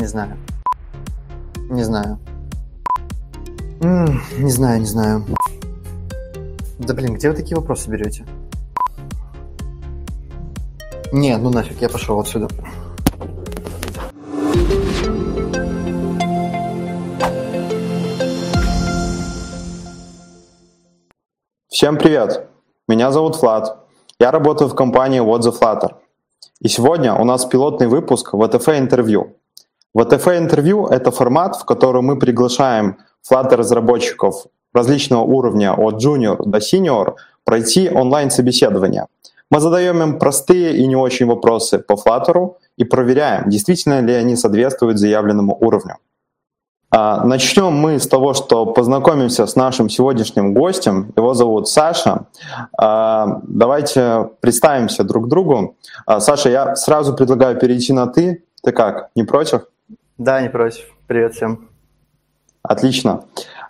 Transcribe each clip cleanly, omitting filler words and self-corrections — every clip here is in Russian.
Не знаю. Да блин, где вы такие вопросы берете? Не, ну нафиг, я пошел отсюда. Всем привет! Меня зовут Влад. Я работаю в компании What the Flutter. И сегодня у нас пилотный выпуск WTF-интервью. WTF-интервью – это формат, в котором мы приглашаем Flutter-разработчиков различного уровня от junior до senior пройти онлайн-собеседование. Мы задаем им простые и не очень вопросы по Flutter и проверяем, действительно ли они соответствуют заявленному уровню. Начнем мы с того, что познакомимся с нашим сегодняшним гостем. Его зовут Саша. Давайте представимся друг другу. Саша, я сразу предлагаю перейти на «ты». Ты как, не против? Да, не против. Привет всем. Отлично.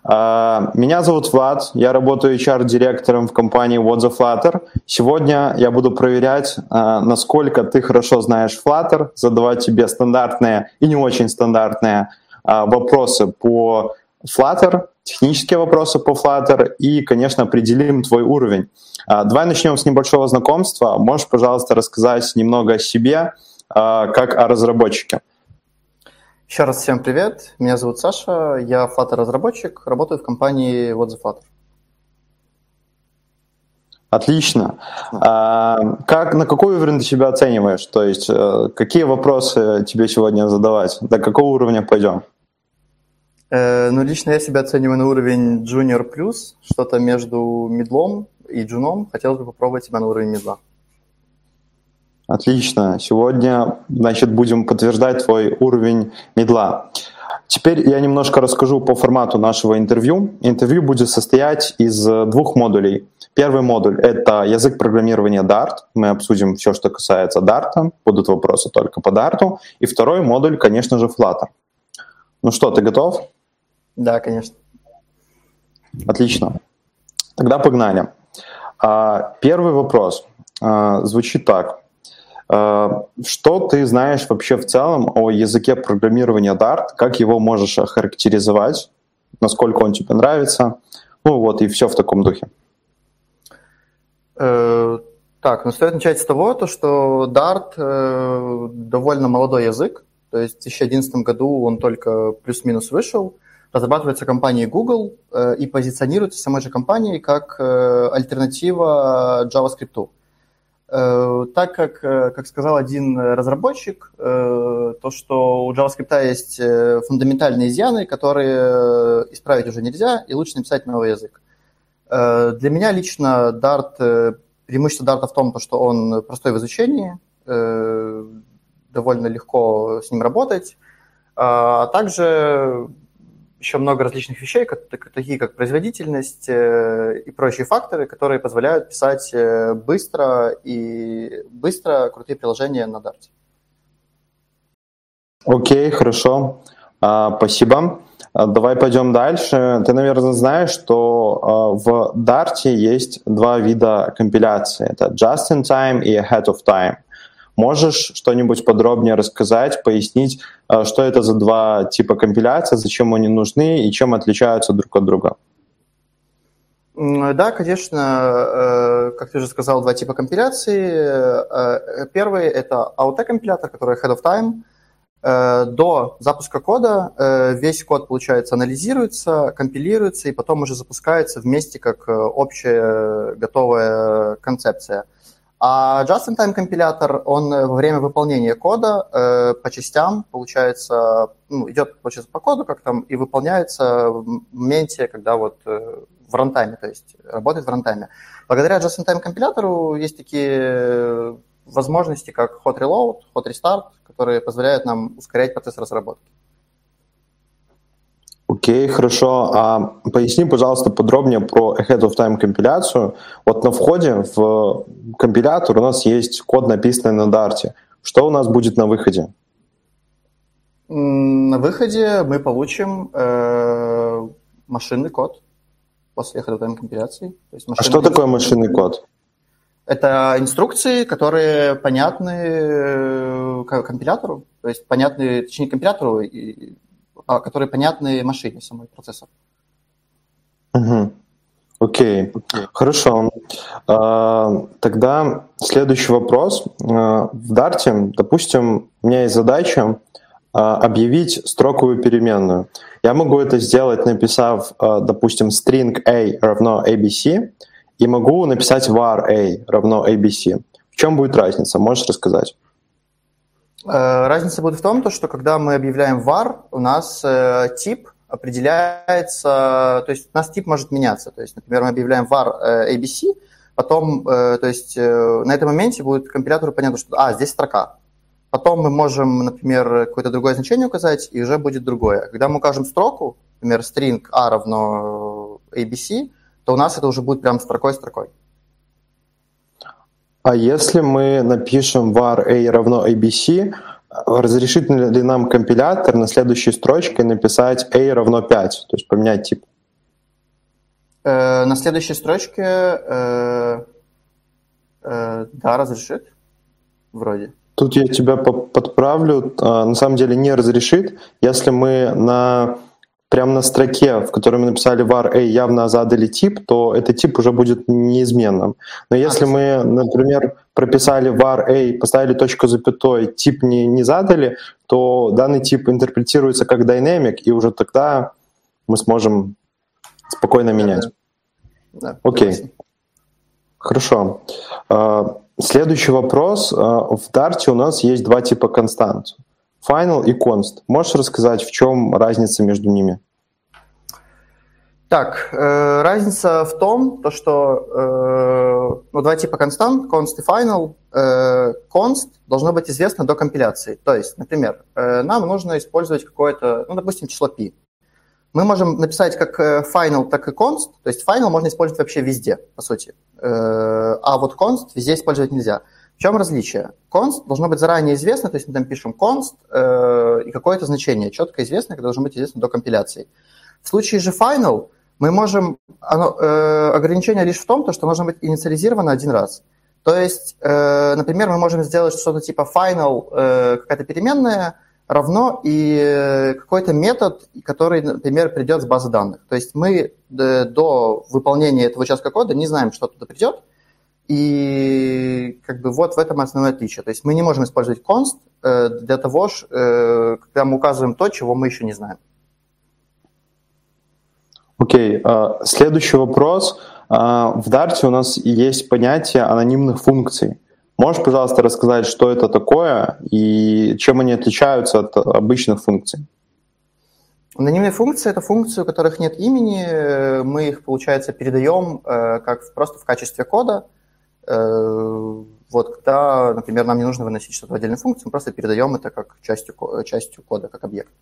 Меня зовут Влад. Я работаю HR-директором в компании What the Flutter. Сегодня я буду проверять, насколько ты хорошо знаешь Flutter, задавать тебе стандартные и не очень стандартные вопросы по Flutter, технические вопросы по Flutter и, конечно, определим твой уровень. Давай начнем с небольшого знакомства. Можешь, пожалуйста, рассказать немного о себе, как о разработчике? Еще раз всем привет. Меня зовут Саша, я Flutter-разработчик, работаю в компании What the Flutter. Отлично. На какой уровень ты себя оцениваешь? То есть какие вопросы тебе сегодня задавать? До какого уровня пойдем? Лично я себя оцениваю на уровень Junior+, что-то между мидлом и джуном. Хотелось бы попробовать себя на уровень мидла. Отлично. Сегодня, значит, будем подтверждать твой уровень мидла. Теперь я немножко расскажу по формату нашего интервью. Интервью будет состоять из двух модулей. Первый модуль – это язык программирования Dart. Мы обсудим все, что касается Dart. Будут вопросы только по Dart. И второй модуль, конечно же, Flutter. Ну что, ты готов? Да, конечно. Отлично. Тогда погнали. Первый вопрос звучит так. Что ты знаешь вообще в целом о языке программирования Dart? Как его можешь охарактеризовать? Насколько он тебе нравится? Ну вот, и все в таком духе. Так, стоит начать с того, что Dart довольно молодой язык, то есть в 2011 году он только плюс-минус вышел, разрабатывается компанией Google и позиционируется самой же компанией как альтернатива JavaScript. Так как сказал один разработчик, то, что у JavaScript есть фундаментальные изъяны, которые исправить уже нельзя, и лучше написать новый язык. Для меня лично Dart, преимущество Dart в том, что он простой в изучении, довольно легко с ним работать, а также еще много различных вещей, такие как производительность и прочие факторы, которые позволяют писать быстро крутые приложения на Dart. Окей, хорошо, спасибо. Давай пойдем дальше. Ты, наверное, знаешь, что в Dart есть два вида компиляции. Это just-in-time и ahead-of-time. Можешь что-нибудь подробнее рассказать, пояснить, что это за два типа компиляции, зачем они нужны и чем отличаются друг от друга? Да, конечно, как ты уже сказал, два типа компиляции. Первый – это AOT-компилятор, который ahead-of-time. До запуска кода весь код, получается, анализируется, компилируется и потом уже запускается вместе как общая готовая концепция. А just-in-time компилятор, он во время выполнения кода по частям, получается, идет по коду как там и выполняется в моменте, когда в рантайме, то есть работает в рантайме. Благодаря just-in-time компилятору есть такие возможности, как Hot Reload, Hot Restart, которые позволяют нам ускорять процесс разработки. Окей, хорошо. Поясни, пожалуйста, подробнее про ahead-of-time компиляцию. Вот на входе в компилятор у нас есть код, написанный на Dart. Что у нас будет на выходе? На выходе мы получим машинный код после ahead-of-time компиляции. То есть машинный код. Что такое машинный код? Это инструкции, которые понятны компилятору, то есть понятны, точнее, компилятору, которые понятны машине, самой процессор. Угу. Окей, хорошо. Тогда следующий вопрос. В Dart, допустим, у меня есть задача объявить строковую переменную. Я могу это сделать, написав, допустим, string a равно abc, и могу написать var a равно abc. В чем будет разница? Можешь рассказать? Разница будет в том, что когда мы объявляем var, у нас тип определяется, то есть у нас тип может меняться. То есть, например, мы объявляем var abc, потом, то есть на этом моменте будет компилятору понятно, что здесь строка. Потом мы можем, например, какое-то другое значение указать, и уже будет другое. Когда мы укажем строку, например, string a равно abc, то у нас это уже будет прям строкой-строкой. А если мы напишем var a равно abc, разрешит ли нам компилятор на следующей строчке написать a равно 5, то есть поменять тип? На следующей строчке да, разрешит, вроде. Тут я тебя подправлю, на самом деле не разрешит, если мы прямо на строке, в которой мы написали var a, явно задали тип, то этот тип уже будет неизменным. Но если мы, например, прописали var a, поставили точку запятой, тип не задали, то данный тип интерпретируется как dynamic, и уже тогда мы сможем спокойно менять. Да. Окей. Хорошо. Следующий вопрос. В Dart у нас есть два типа констант. Final и const. Можешь рассказать, в чем разница между ними? Так, разница в том, что два типа констант, const и final. Const должно быть известно до компиляции. То есть, например, нам нужно использовать какое-то, допустим, число p. Мы можем написать как final, так и const. То есть final можно использовать вообще везде, по сути. А вот const везде использовать нельзя. В чем различие? Const должно быть заранее известно, то есть мы там пишем const и какое-то значение четко известно, которое должно быть известно до компиляции. В случае же final мы можем... ограничение лишь в том, что оно должно быть инициализировано один раз. То есть, например, мы можем сделать что-то типа final, какая-то переменная, равно и какой-то метод, который, например, придет с базы данных. То есть мы до выполнения этого участка кода не знаем, что туда придет, и вот в этом основное отличие. То есть мы не можем использовать const для того, когда мы указываем то, чего мы еще не знаем. Окей. Следующий вопрос. В Dart у нас есть понятие анонимных функций. Можешь, пожалуйста, рассказать, что это такое и чем они отличаются от обычных функций? Анонимные функции – это функции, у которых нет имени. Мы их, получается, передаем как просто в качестве кода. Вот когда, например, нам не нужно выносить что-то в отдельную функцию, мы просто передаем это как частью кода, как объект.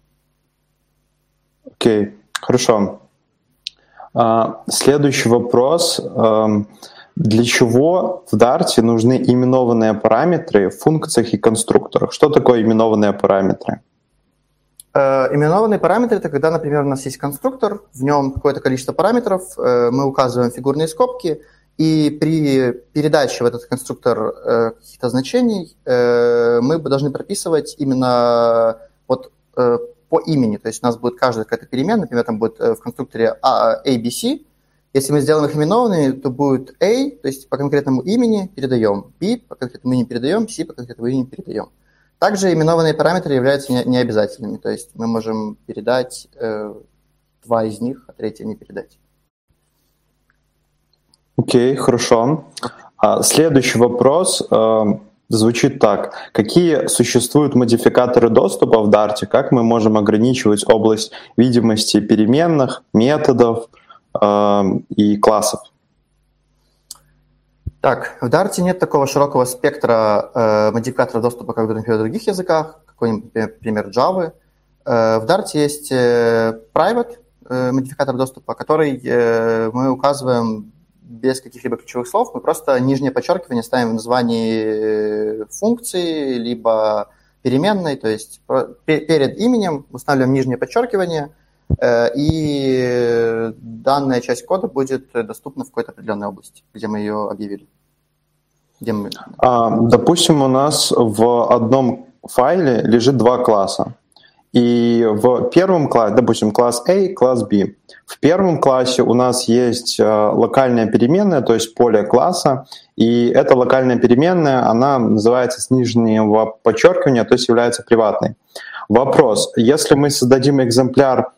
Окей, хорошо. Следующий вопрос. Для чего в Dart нужны именованные параметры в функциях и конструкторах? Что такое именованные параметры? Именованные параметры – это когда, например, у нас есть конструктор, в нем какое-то количество параметров, мы указываем фигурные скобки, и при передаче в этот конструктор каких-то значений мы должны прописывать именно по имени. То есть у нас будет каждая какая-то переменная, например, там будет в конструкторе ABC. Если мы сделаем их именованными, то будет A, то есть по конкретному имени передаем, B по конкретному имени передаем, C по конкретному имени передаем. Также именованные параметры являются необязательными, то есть мы можем передать два из них, а третий не передать. Окей, хорошо. Следующий вопрос звучит так. Какие существуют модификаторы доступа в Dart? Как мы можем ограничивать область видимости переменных, методов и классов? Так, в Dart нет такого широкого спектра модификаторов доступа, как, например, в других языках, какой-нибудь, например, Java. В Dart есть private модификатор доступа, который мы указываем без каких-либо ключевых слов. Мы просто нижнее подчеркивание ставим в названии функции, либо переменной, то есть перед именем устанавливаем нижнее подчеркивание, и данная часть кода будет доступна в какой-то определенной области, где мы ее объявили. Где мы... допустим, у нас в одном файле лежит два класса. И в первом классе, допустим, класс A, класс B. В первом классе у нас есть локальная переменная, то есть поле класса, и эта локальная переменная, она называется с нижнего подчеркивания, то есть является приватной. Вопрос, если мы создадим экземпляр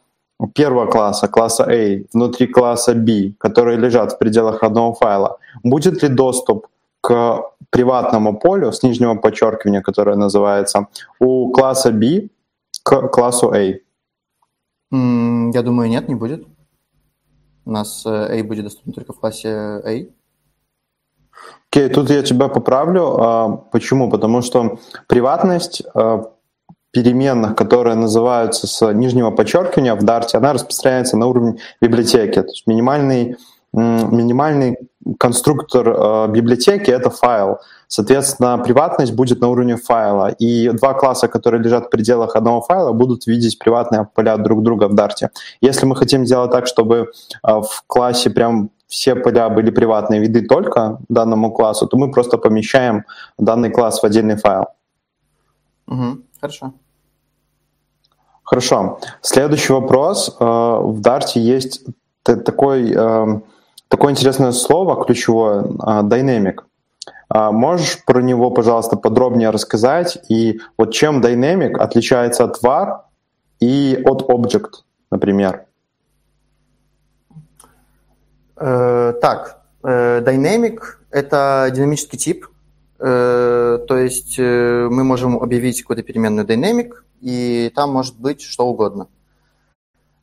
первого класса, класса A, внутри класса B, которые лежат в пределах одного файла, будет ли доступ к приватному полю с нижнего подчеркивания, которое называется, у класса B к классу A? Я думаю, нет, не будет. У нас A будет доступен только в классе A. Окей, тут я тебя поправлю. Почему? Потому что приватность переменных, которые называются с нижнего подчеркивания в Dart, она распространяется на уровень библиотеки. То есть минимальный конструктор библиотеки — это файл. Соответственно, приватность будет на уровне файла. И два класса, которые лежат в пределах одного файла, будут видеть приватные поля друг друга в Dart. Если мы хотим сделать так, чтобы в классе прям все поля были приватные, виды только данному классу, то мы просто помещаем данный класс в отдельный файл. Угу. Хорошо. Хорошо. Следующий вопрос. В Dart есть такое интересное слово, ключевое, dynamic. Можешь про него, пожалуйста, подробнее рассказать? И вот чем dynamic отличается от var и от object, например? Так, dynamic – это динамический тип. То есть мы можем объявить какую-то переменную dynamic, и там может быть что угодно.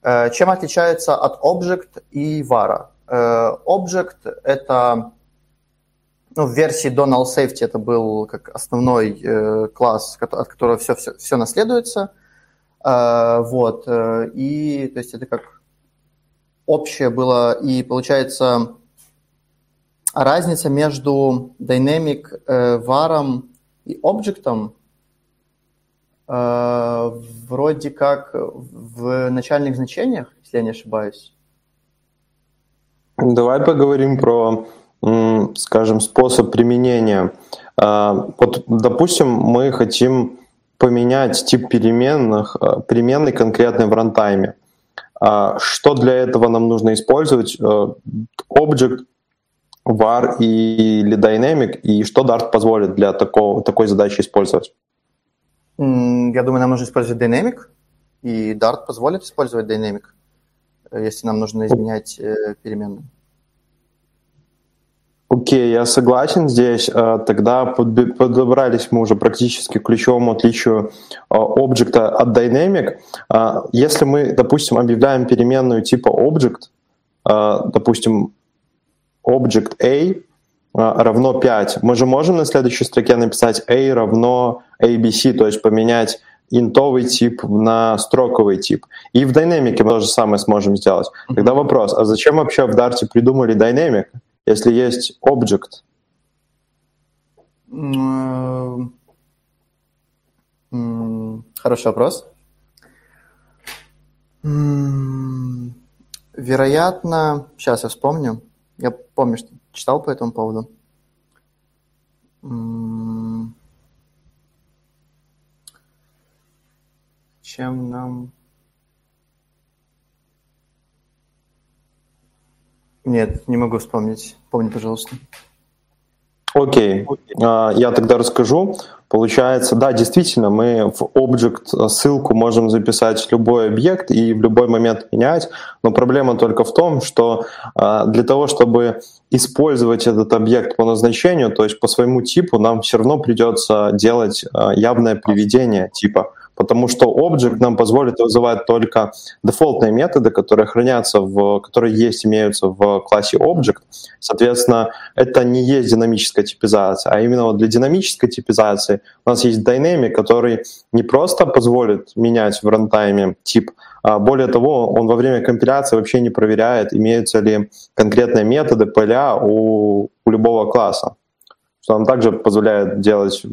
Чем отличается от object и var? Object – это… Ну, в версии до Null Safety это был как основной класс, от которого все наследуется. Вот. И то есть это как общее было. И получается разница между Dynamic, var и Object вроде как в начальных значениях, если я не ошибаюсь. Давай поговорим про, скажем, способ применения. Вот, допустим, мы хотим поменять тип переменной конкретной в рантайме. Что для этого нам нужно использовать? Object, var или dynamic? И что Dart позволит для такой задачи использовать? Я думаю, нам нужно использовать dynamic, и Dart позволит использовать dynamic, если нам нужно изменять переменную. Окей, я согласен здесь. Тогда подобрались мы уже практически к ключевому отличию Object от Dynamic. Если мы, допустим, объявляем переменную типа Object, допустим, Object A равно 5, мы же можем на следующей строке написать A равно ABC, то есть поменять интовый тип на строковый тип. И в Dynamic мы то же самое сможем сделать. Тогда вопрос, а зачем вообще в Dart придумали Dynamic, если есть Object? Хороший вопрос. Вероятно, сейчас я вспомню. Я помню, что читал по этому поводу. Чем нам... Нет, не могу вспомнить. Помни, пожалуйста. Окей. Я тогда расскажу. Получается, да, действительно, мы в Object ссылку можем записать любой объект и в любой момент менять, но проблема только в том, что для того, чтобы использовать этот объект по назначению, то есть по своему типу, нам все равно придется делать явное приведение типа, потому что Object нам позволит вызывать только дефолтные методы, которые имеются в классе Object. Соответственно, это не есть динамическая типизация, а именно вот для динамической типизации у нас есть Dynamic, который не просто позволит менять в рантайме тип, а более того, он во время компиляции вообще не проверяет, имеются ли конкретные методы, поля у любого класса, что нам также позволяет делать...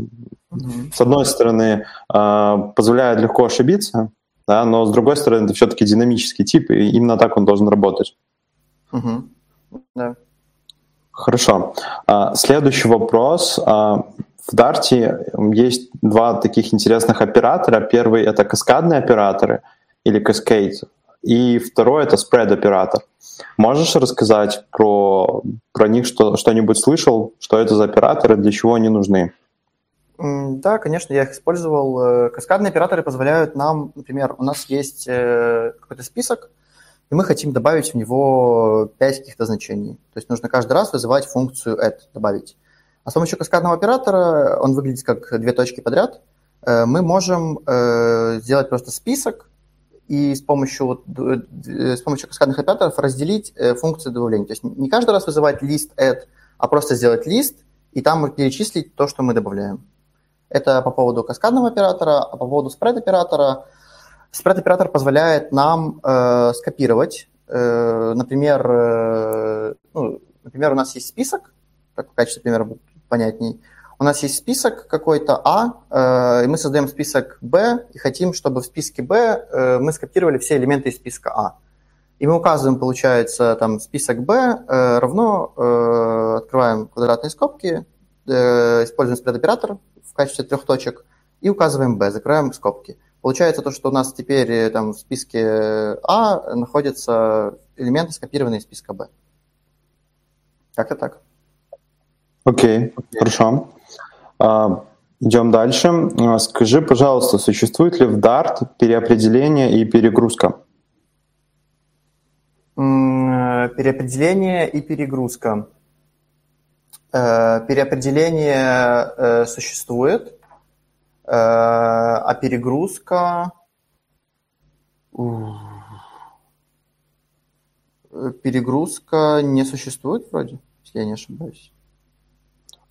С одной стороны, позволяет легко ошибиться, да, но с другой стороны, это все-таки динамический тип, и именно так он должен работать. Угу. Да. Хорошо. Следующий вопрос. В Dart есть два таких интересных оператора. Первый — это каскадные операторы или cascade, и второй — это spread-оператор. Можешь рассказать про них, что-нибудь слышал, что это за операторы, для чего они нужны? Да, конечно, я их использовал. Каскадные операторы позволяют нам, например, у нас есть какой-то список, и мы хотим добавить в него 5 каких-то значений. То есть нужно каждый раз вызывать функцию add, добавить. А с помощью каскадного оператора, он выглядит как две точки подряд, мы можем сделать просто список и с помощью каскадных операторов разделить функции добавления. То есть не каждый раз вызывать list add, а просто сделать list и там перечислить то, что мы добавляем. Это по поводу каскадного оператора. А по поводу спред-оператора. Спред-оператор позволяет нам скопировать. Например, у нас есть список, так в качестве примера будет понятней. У нас есть список какой-то А, и мы создаем список Б, и хотим, чтобы в списке Б мы скопировали все элементы из списка А. И мы указываем, получается, там список Б равно, открываем квадратные скобки, используем спред-оператор в качестве трех точек, и указываем Б, закрываем скобки. Получается то, что у нас теперь там в списке А находятся элементы, скопированные из списка Б. Как-то так. Окей. Хорошо. Идем дальше. Скажи, пожалуйста, существует ли в Dart переопределение и перегрузка? Переопределение и перегрузка. Переопределение существует, а перегрузка... Перегрузка не существует вроде, если я не ошибаюсь.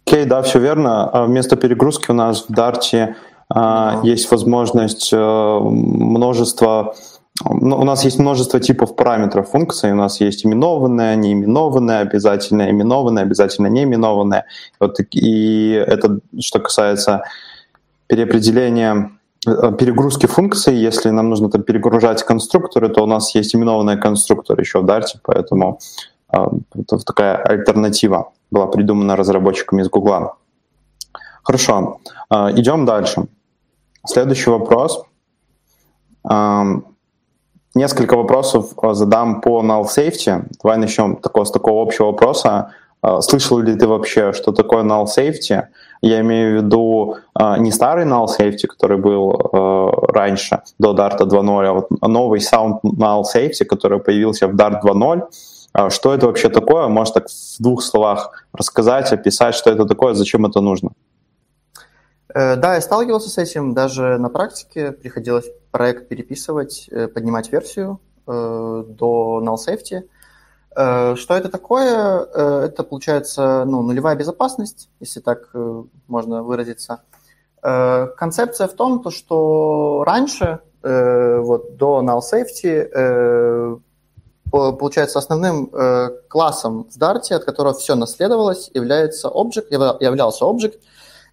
Окей, да, все верно. Вместо перегрузки у нас в Dart есть возможность множества... У нас есть множество типов параметров функций. У нас есть именованные, неименованные, обязательно именованные, обязательно неименованные. Вот, и это что касается переопределения, перегрузки функций. Если нам нужно там перегружать конструкторы, то у нас есть именованные конструкторы еще в Dart, поэтому это такая альтернатива была придумана разработчиками из Google. Хорошо, идем дальше. Следующий вопрос. Несколько вопросов задам по Null Safety. Давай начнем с такого общего вопроса. Слышал ли ты вообще, что такое Null Safety? Я имею в виду не старый Null Safety, который был раньше, до Dart 2.0, а вот новый Sound Null Safety, который появился в Dart 2.0. Что это вообще такое? Можешь так в двух словах рассказать, описать, что это такое, зачем это нужно? Да, я сталкивался с этим. Даже на практике приходилось проект переписывать, поднимать версию до Null Safety. Что это такое? Это, получается, нулевая безопасность, если так можно выразиться. Концепция в том, что раньше, до Null Safety, получается, основным классом в Dart, от которого все наследовалось, являлся Object.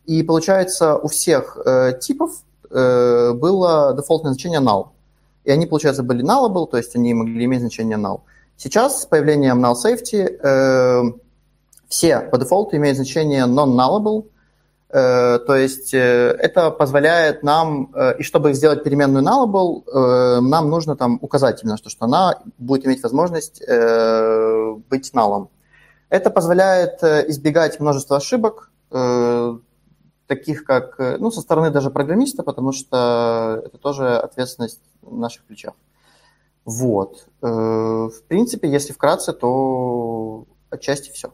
И, получается, у всех типов было дефолтное значение null. И они, получается, были nullable, то есть они могли иметь значение null. Сейчас с появлением null safety все по дефолту имеют значение non-nullable. То есть это позволяет нам, и чтобы сделать переменную nullable, нам нужно там указать именно, что она будет иметь возможность быть null'ом. Это позволяет избегать множества ошибок, таких как, со стороны даже программиста, потому что это тоже ответственность в наших плечах. Вот. В принципе, если вкратце, то отчасти все.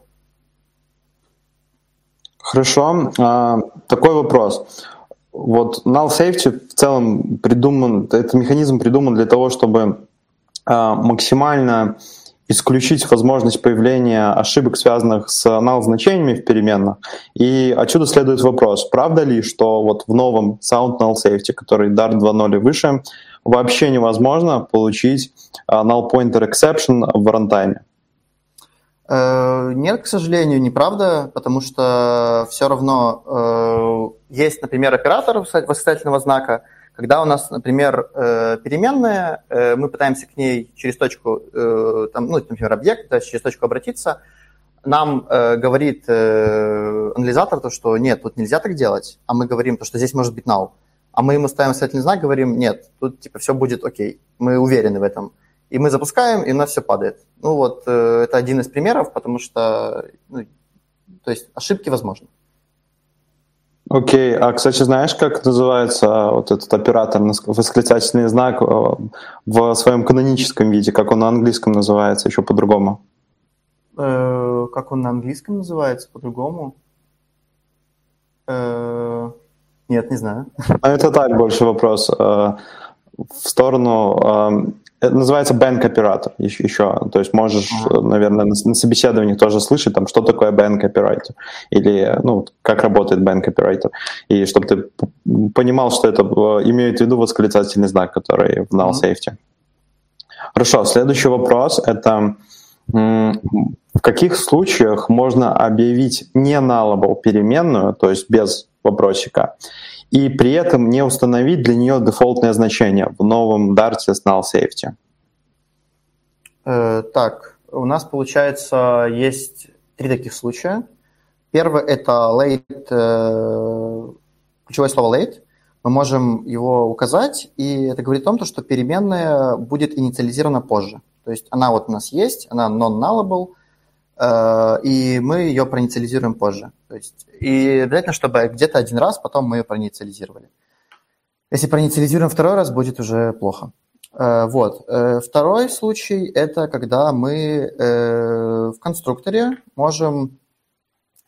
Хорошо. Такой вопрос. Вот Null Safety в целом этот механизм придуман для того, чтобы максимально исключить возможность появления ошибок, связанных с null-значениями в переменных. И отсюда следует вопрос, правда ли, что вот в новом Sound Null Safety, который Dart 2.0 и выше, вообще невозможно получить null pointer exception в рантайме? Нет, к сожалению, неправда, потому что все равно есть, например, оператор восклицательного знака. Когда у нас, например, переменная, мы пытаемся к ней через точку, например, объект, через точку обратиться, нам говорит анализатор, то, что нет, тут нельзя так делать, а мы говорим, то, что здесь может быть null. А мы ему ставим светлый знак, говорим, нет, тут типа все будет окей, мы уверены в этом. И мы запускаем, и у нас все падает. Ну вот, это один из примеров, потому что, ну, то есть ошибки возможны. Окей, а, кстати, знаешь, как называется вот этот оператор, восклицательный знак в своем каноническом виде, как он на английском называется, еще по-другому? Как он на английском называется по-другому? Нет, не знаю. А это так, больше вопрос в сторону... Это называется bank-оператор еще. То есть можешь, наверное, на собеседованиях тоже слышать, там, что такое bank-оператор или ну, как работает bank-оператор. И чтобы ты понимал, что это имеет в виду восклицательный знак, который в Null Safety. Хорошо, следующий вопрос – это в каких случаях можно объявить не nullable переменную, то есть без вопросика, и при этом не установить для нее дефолтное значение в новом Dart с Null Safety? Так, у нас, получается, есть три таких случая. Первый – это late, ключевое слово late. Мы можем его указать, и это говорит о том, что переменная будет инициализирована позже. То есть она вот у нас есть, она non-nullable, и мы ее проинициализируем позже. То есть, и обязательно, чтобы где-то один раз потом мы ее проинициализировали. Если проинициализируем второй раз, будет уже плохо. Вот. Второй случай – это когда мы в конструкторе можем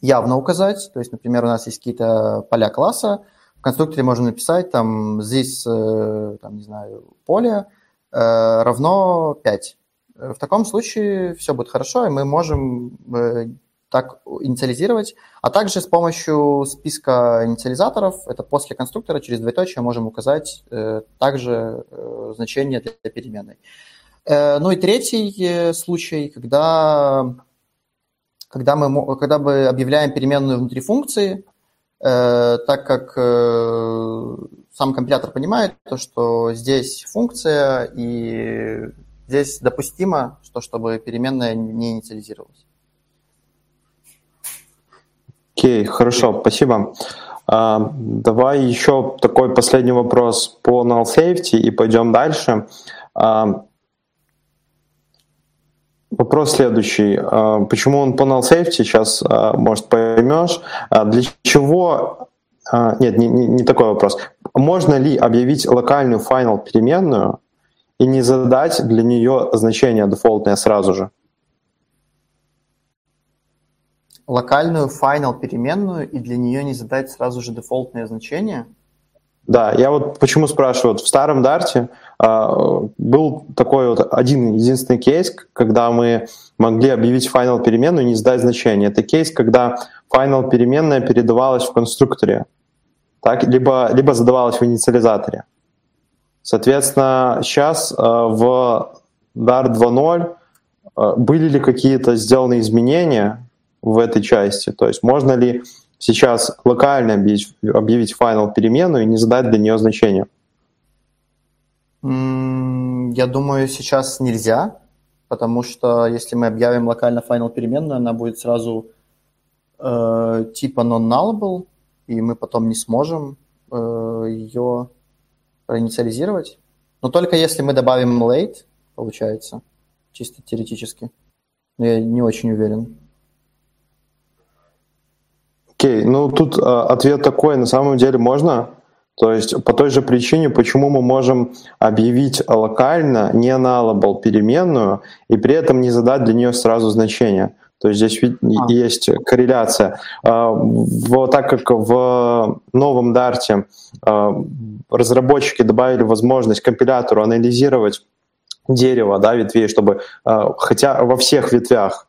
явно указать, то есть, например, у нас есть какие-то поля класса, в конструкторе можно написать там здесь, там, не знаю, поле равно 5. В таком случае все будет хорошо, и мы можем так инициализировать. А также с помощью списка инициализаторов, это после конструктора, через двоеточие можем указать также значение для переменной. Ну и третий случай, когда мы объявляем переменную внутри функции, так как сам компилятор понимает, то, что здесь функция и... Здесь допустимо, что чтобы переменная не инициализировалась. Окей, хорошо, спасибо. Давай еще такой последний вопрос по Null Safety и пойдем дальше. Вопрос следующий. Почему он по Null Safety? Сейчас, может, поймешь. Для чего... Нет, не такой вопрос. Можно ли объявить локальную final переменную и не задать для нее значение дефолтное сразу же? Локальную final переменную и для нее не задать сразу же дефолтное значение? Да, я вот почему спрашиваю. Вот в старом Дарте был такой вот один-единственный кейс, когда мы могли объявить final переменную и не задать значение. Это кейс, когда final переменная передавалась в конструкторе, так, либо задавалась в инициализаторе. Соответственно, сейчас в Dart 2.0 были ли какие-то сделаны изменения в этой части? То есть можно ли сейчас локально объявить final переменную и не задать для нее значение? Я думаю, сейчас нельзя, потому что если мы объявим локально final переменную, она будет сразу типа non-nullable, и мы потом не сможем ее... проинициализировать, но только если мы добавим late, получается, чисто теоретически. Но я не очень уверен. Окей, ну тут ответ такой, на самом деле можно, то есть по той же причине, почему мы можем объявить локально не nullable переменную и при этом не задать для нее сразу значение. То есть здесь есть корреляция. Так как в новом Dart разработчики добавили возможность компилятору анализировать дерево, да, ветвей, чтобы хотя во всех ветвях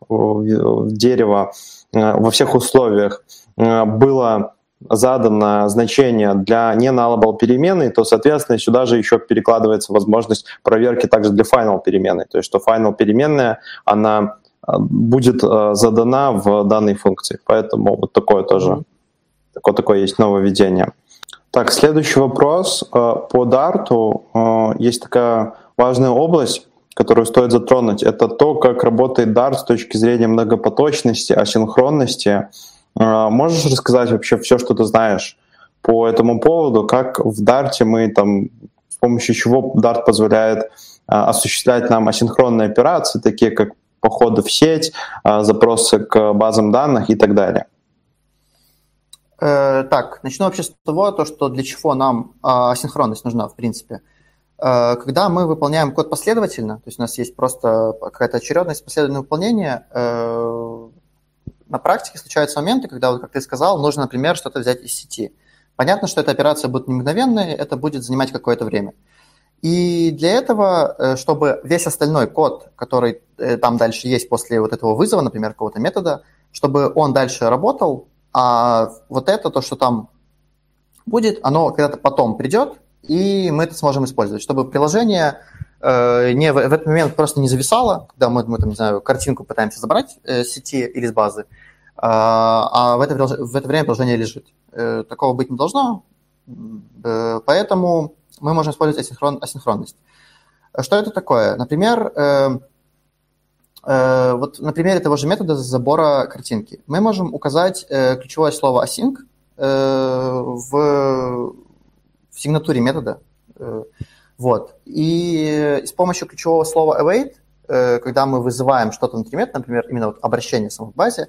дерева, во всех условиях было задано значение для не nullable переменной, то, соответственно, сюда же еще перекладывается возможность проверки также для final переменной. То есть что final переменная, она... будет задана в данной функции. Поэтому вот такое тоже, такое есть нововведение. Так, следующий вопрос. По Dart есть такая важная область, которую стоит затронуть, это то, как работает Dart с точки зрения многопоточности, асинхронности. Можешь рассказать вообще все, что ты знаешь по этому поводу, как в Dart мы там, с помощью чего Dart позволяет осуществлять нам асинхронные операции, такие как походы в сеть, запросы к базам данных и так далее? Так, начну вообще с того, что для чего нам асинхронность нужна, в принципе. Когда мы выполняем код последовательно, то есть у нас есть просто какая-то очередность последовательного выполнения, на практике случаются моменты, когда, вот, как ты сказал, нужно, например, что-то взять из сети. Понятно, что эта операция будет не мгновенная, это будет занимать какое-то время. И для этого, чтобы весь остальной код, который там дальше есть после вот этого вызова, например, какого-то метода, чтобы он дальше работал, а вот это, то, что там будет, оно когда-то потом придет, и мы это сможем использовать, чтобы приложение не в этот момент просто не зависало, когда мы там, не знаю, картинку пытаемся забрать с сети или с базы, а в это время приложение лежит. Такого быть не должно, поэтому мы можем использовать асинхронность. Что это такое? Например, вот на примере того же метода забора картинки. Мы можем указать ключевое слово async в сигнатуре метода. Вот. И с помощью ключевого слова await, когда мы вызываем что-то внутри метода, например, именно вот обращение в самой базе,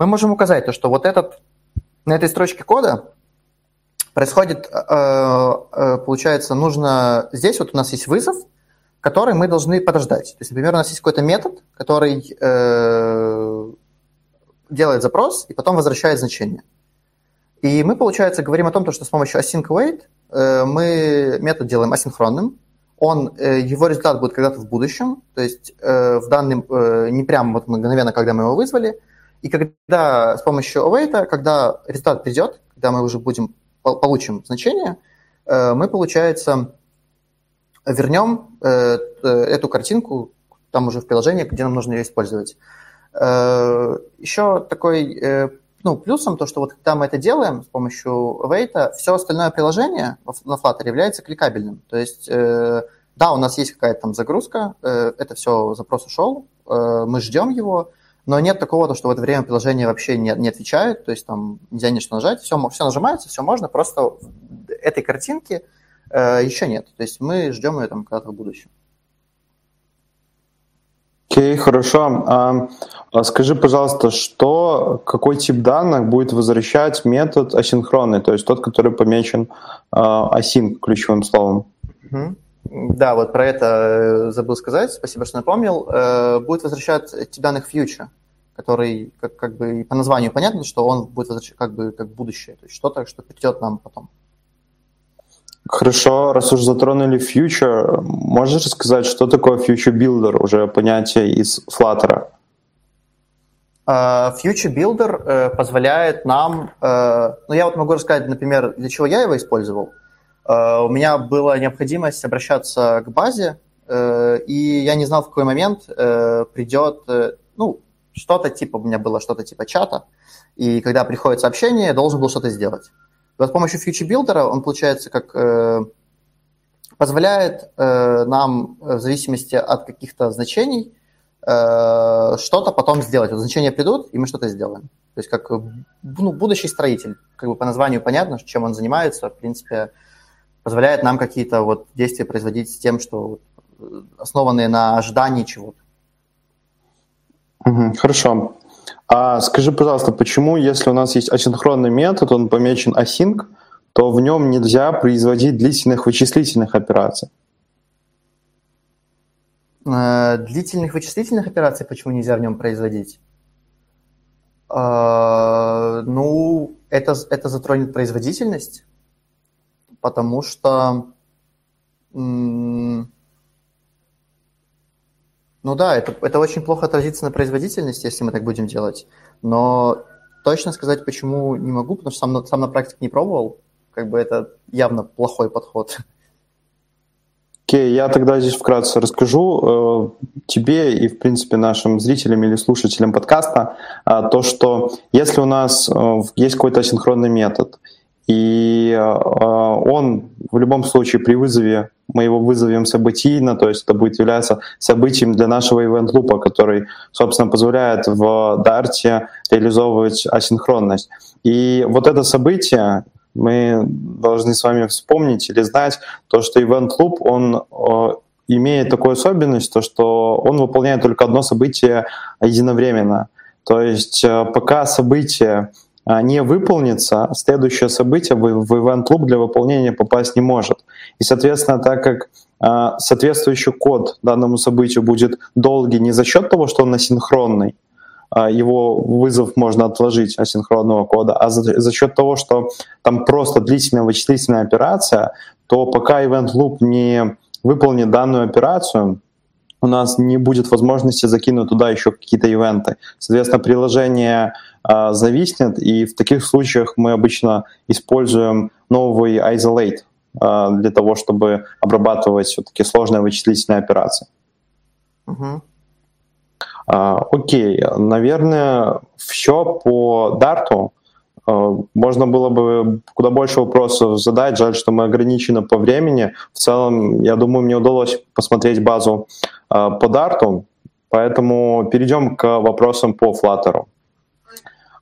мы можем указать то, что вот на этой строчке кода происходит, получается, нужно... Здесь вот у нас есть вызов, который мы должны подождать. То есть, например, у нас есть какой-то метод, который делает запрос и потом возвращает значение. И мы, получается, говорим о том, что с помощью async await мы метод делаем асинхронным. Его результат будет когда-то в будущем, то есть в данном, не прямо вот мгновенно, когда мы его вызвали. И когда с помощью await, когда результат придет, когда мы уже получим значение, мы, получается, вернем эту картинку там уже в приложении, где нам нужно ее использовать. Еще такой плюсом, то, что вот когда мы это делаем с помощью await, все остальное приложение на Flutter является кликабельным. То есть, да, у нас есть какая-то там загрузка, это все, запрос ушел, мы ждем его, но нет такого, то, что в это время приложение вообще не отвечает, то есть там нельзя ничего нажать, все нажимается, все можно, просто этой картинки еще нет. То есть мы ждем ее там когда-то в будущем. Окей, хорошо. Скажи, пожалуйста, какой тип данных будет возвращать метод асинхронный, то есть тот, который помечен async ключевым словом? Угу. Да, вот про это забыл сказать, спасибо, что напомнил. Будет возвращать тип данных future, который как бы по названию понятно, что он будет возвращать как будущее, то есть что-то, что придет нам потом. Хорошо, раз уже затронули Future, можешь рассказать, что такое Future Builder, уже понятие из Flutter? Future Builder позволяет нам... я вот могу рассказать, например, для чего я его использовал. У меня была необходимость обращаться к базе, и я не знал, в какой момент придет... у меня было что-то типа чата, и когда приходит сообщение, я должен был что-то сделать. Вот с помощью Future Builder он, получается, позволяет нам, в зависимости от каких-то значений, что-то потом сделать. Вот значения придут, и мы что-то сделаем. То есть как будущий строитель. По названию понятно, чем он занимается. В принципе, позволяет нам какие-то вот действия производить с тем, что основанные на ожидании чего-то. Хорошо. Скажи, пожалуйста, почему, если у нас есть асинхронный метод, он помечен async, то в нем нельзя производить длительных вычислительных операций? Длительных вычислительных операций почему нельзя в нем производить? Это затронет производительность, потому что... это очень плохо отразится на производительности, если мы так будем делать. Но точно сказать, почему не могу, потому что сам на практике не пробовал. Это явно плохой подход. Окей, я тогда здесь вкратце расскажу тебе и, в принципе, нашим зрителям или слушателям подкаста то, что если у нас есть какой-то асинхронный метод, и он в любом случае при вызове мы его вызовем событийно, то есть это будет являться событием для нашего event-лупа, который, собственно, позволяет в Dart реализовывать асинхронность. И вот это событие мы должны с вами вспомнить или знать, то, что event-loop, он имеет такую особенность, то, что он выполняет только одно событие единовременно. То есть пока событие не выполнится, следующее событие в event loop для выполнения попасть не может. И, соответственно, так как соответствующий код данному событию будет долгий не за счет того, что он асинхронный, его вызов можно отложить асинхронного кода, а за счет того, что там просто длительная вычислительная операция, то пока event loop не выполнит данную операцию, у нас не будет возможности закинуть туда еще какие-то ивенты. Соответственно, приложение зависнет, и в таких случаях мы обычно используем новый Isolate для того, чтобы обрабатывать все-таки сложные вычислительные операции. Окей, наверное, все по Dart. Можно было бы куда больше вопросов задать, жаль, что мы ограничены по времени. В целом, я думаю, мне удалось посмотреть базу по Dart, поэтому перейдем к вопросам по Flutter.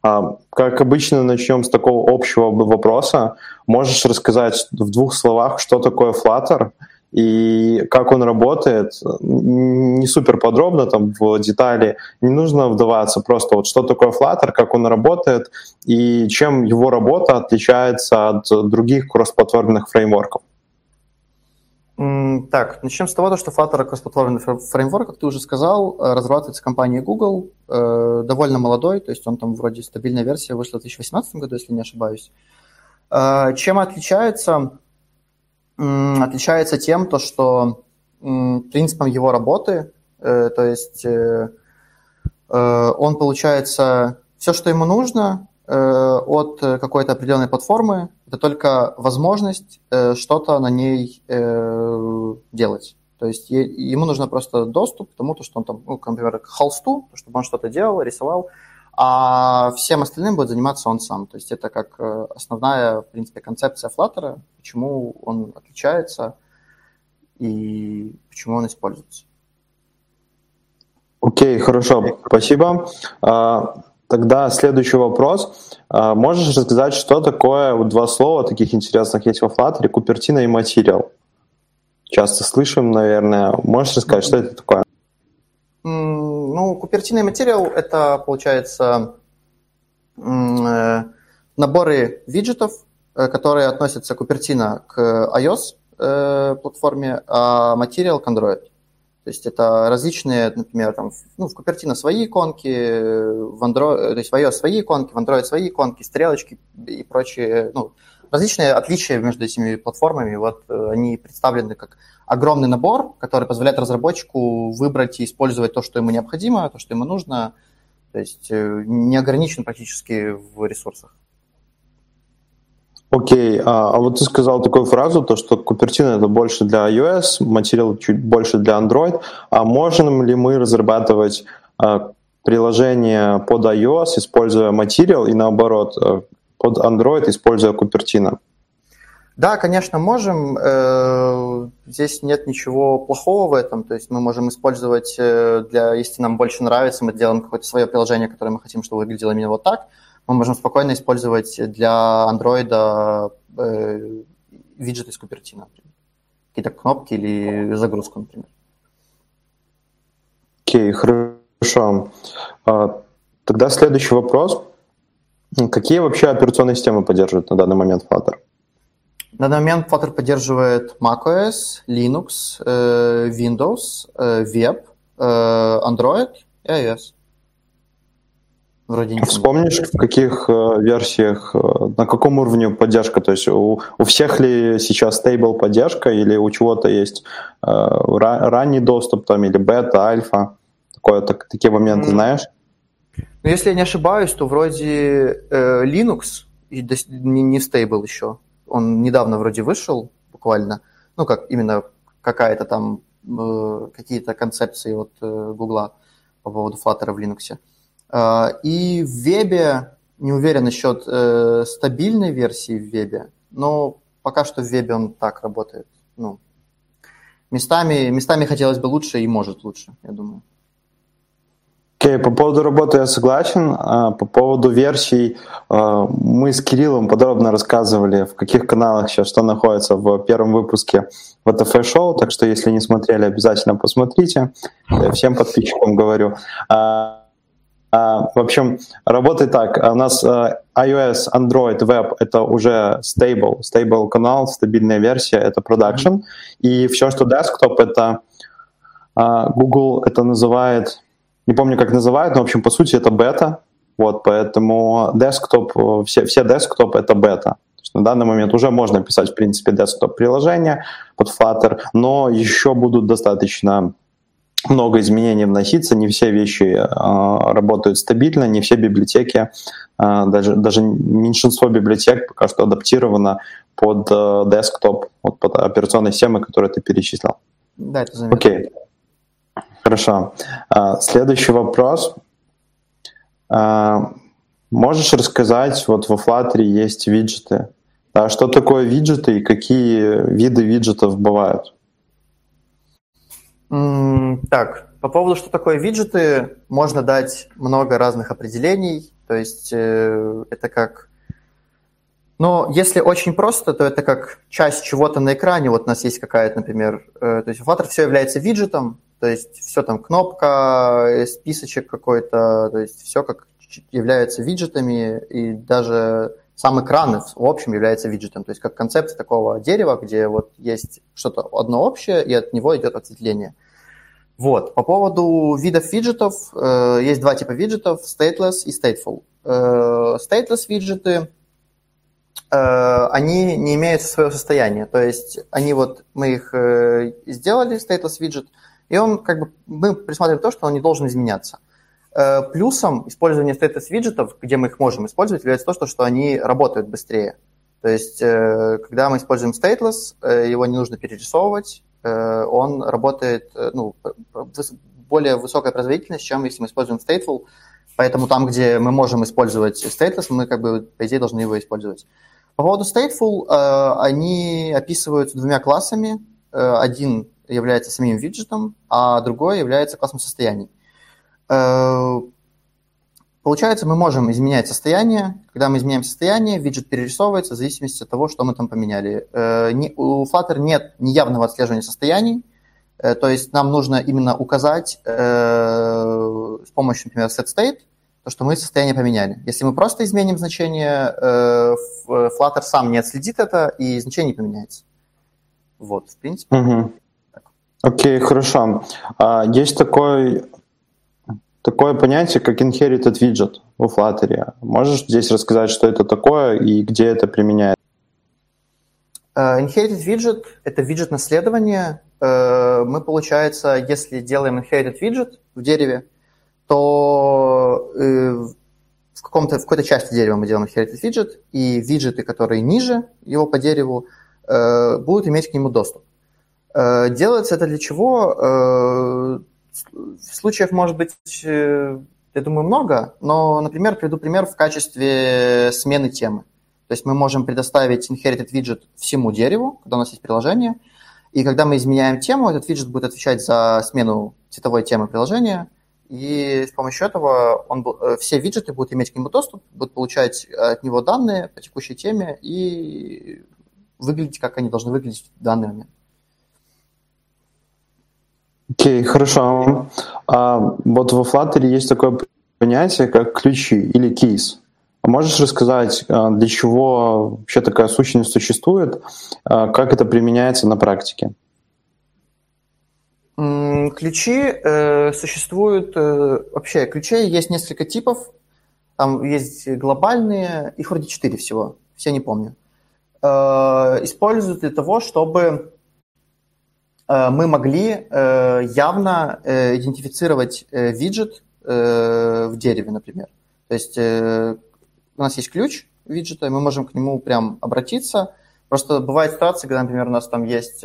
Как обычно, начнем с такого общего вопроса. Можешь рассказать в двух словах, что такое Flutter и как он работает? Не супер подробно, там в детали не нужно вдаваться, просто вот что такое Flutter, как он работает и чем его работа отличается от других кроссплатформенных фреймворков. Так, начнем с того, что Flutter кроссплатформенный фреймворк, как ты уже сказал, разрабатывается компанией Google, довольно молодой, то есть он там вроде стабильная версия вышла в 2018 году, если не ошибаюсь. Чем отличается? Отличается тем, то, что принципом его работы, то есть он, получается, все, что ему нужно от какой-то определенной платформы, это только возможность что-то на ней делать. То есть ему нужно просто доступ к тому, что он там, ну, например, к холсту, чтобы он что-то делал, рисовал, а всем остальным будет заниматься он сам. То есть это как основная, в принципе, концепция Flutter, почему он отличается и почему он используется. Окей, хорошо, спасибо. Тогда следующий вопрос. Можешь рассказать, что такое, вот два слова таких интересных есть во Flutter, Cupertino и Material? Часто слышим, наверное. Можешь рассказать, что это такое? Ну, Cupertino и Material – это, получается, наборы виджетов, которые относятся Cupertino к iOS-платформе, а Material к Android. То есть это различные, например, там, ну, в Cupertino свои иконки, в Android, то есть в iOS свои иконки, в Android свои иконки, стрелочки и прочие, ну, различные отличия между этими платформами. Вот они представлены как огромный набор, который позволяет разработчику выбрать и использовать то, что ему необходимо, то, что ему нужно, то есть не ограничен практически в ресурсах. Окей, а вот ты сказал такую фразу, то, что Cupertino это больше для iOS, материал чуть больше для Android. А можем ли мы разрабатывать приложение под iOS, используя материал, и наоборот, под Android, используя Cupertino? Да, конечно, можем. Здесь нет ничего плохого в этом. То есть мы можем использовать, для, если нам больше нравится, мы делаем какое-то свое приложение, которое мы хотим, чтобы выглядело именно вот так, мы можем спокойно использовать для Android виджет из Cupertino, например. Какие-то кнопки или загрузку, например. Окей, хорошо. Тогда следующий вопрос. Какие вообще операционные системы поддерживает на данный момент Flutter? На данный момент Flutter поддерживает macOS, Linux, Windows, Web, Android и iOS. Вспомнишь, в каких версиях, на каком уровне поддержка? То есть у всех ли сейчас стейбл поддержка или у чего-то есть ранний доступ там, или бета, альфа? Такие моменты знаешь? Ну, если я не ошибаюсь, то вроде Linux не стейбл еще. Он недавно вроде вышел буквально. Ну, как именно какая-то там, какие-то концепции от Google по поводу Flutter в Linux. И в вебе, не уверен насчет стабильной версии в вебе, но пока что в вебе он так работает. Ну, Местами хотелось бы лучше и может лучше, я думаю. Окей, по поводу работы я согласен. По поводу версий мы с Кириллом подробно рассказывали, в каких каналах сейчас что находится в первом выпуске ВТФ-шоу, так что если не смотрели, обязательно посмотрите. Я всем подписчикам говорю. В общем, работает так. У нас iOS, Android, Web — это уже stable канал, стабильная версия, это production. И все, что desktop, это Google это называет... Не помню, как называют, но, в общем, по сути, это бета. Вот, поэтому десктоп, все десктоп — это бета. То есть на данный момент уже можно писать, в принципе, десктоп-приложения под Flutter, но еще будут достаточно много изменений вноситься. Не все вещи работают стабильно, не все библиотеки, даже меньшинство библиотек пока что адаптировано под десктоп, вот, под операционные системы, которые ты перечислил. Да, это заметно. Окей. Хорошо. Следующий вопрос. Можешь рассказать, вот во Flutter есть виджеты. Да, что такое виджеты и какие виды виджетов бывают? Так, по поводу, что такое виджеты, можно дать много разных определений. То есть это как... Но если очень просто, то это как часть чего-то на экране. Вот у нас есть какая-то, например... То есть в Flutter все является виджетом. То есть все там, кнопка, списочек какой-то, то есть все как является виджетами, и даже сам экран в общем является виджетом. То есть как концепция такого дерева, где вот есть что-то одно общее, и от него идет ответвление. Вот. По поводу видов виджетов, есть два типа виджетов, stateless и stateful. Stateless виджеты, они не имеют своего состояния. То есть они вот, мы их сделали, stateless виджет, и он, как бы, мы присматриваем то, что он не должен изменяться. Плюсом использования статус-виджетов, где мы их можем использовать, является то, что они работают быстрее. То есть, когда мы используем stateless, его не нужно перерисовывать, он работает, ну, более высокая производительность, чем если мы используем stateful. Поэтому там, где мы можем использовать stateless, мы, как бы, по идее, должны его использовать. По поводу stateful, они описываются двумя классами. Один является самим виджетом, а другой является классом состояний. Получается, мы можем изменять состояние. Когда мы изменяем состояние, виджет перерисовывается в зависимости от того, что мы там поменяли. У Flutter нет неявного отслеживания состояний, то есть нам нужно именно указать с помощью, например, setState, то, что мы состояние поменяли. Если мы просто изменим значение, Flutter сам не отследит это, и значение не поменяется. Вот, в принципе. Угу. Окей, хорошо. Есть такое понятие, как Inherited Widget во Flutter. Можешь здесь рассказать, что это такое и где это применяется? Inherited Widget – это виджет наследования. Мы, получается, если делаем Inherited Widget в дереве, то в какой-то части дерева мы делаем Inherited Widget, и виджеты, которые ниже его по дереву, будут иметь к нему доступ. Делается это для чего? Случаев может быть, я думаю, много, но, например, приведу пример в качестве смены темы. То есть мы можем предоставить inherited widget всему дереву, когда у нас есть приложение, и когда мы изменяем тему, этот виджет будет отвечать за смену цветовой темы приложения, и с помощью этого все виджеты будут иметь к нему доступ, будут получать от него данные по текущей теме и выглядеть, как они должны выглядеть в данный момент. Окей, хорошо. Вот во Flutter есть такое понятие, как ключи или keys. Можешь рассказать, для чего вообще такая сущность существует, как это применяется на практике? Ключи существуют... Вообще, ключей есть несколько типов. Там есть глобальные, их вроде 4 всего, все не помню. Используют для того, чтобы... мы могли явно идентифицировать виджет в дереве, например. То есть у нас есть ключ виджета, и мы можем к нему прям обратиться. Просто бывают ситуации, когда, например, у нас там есть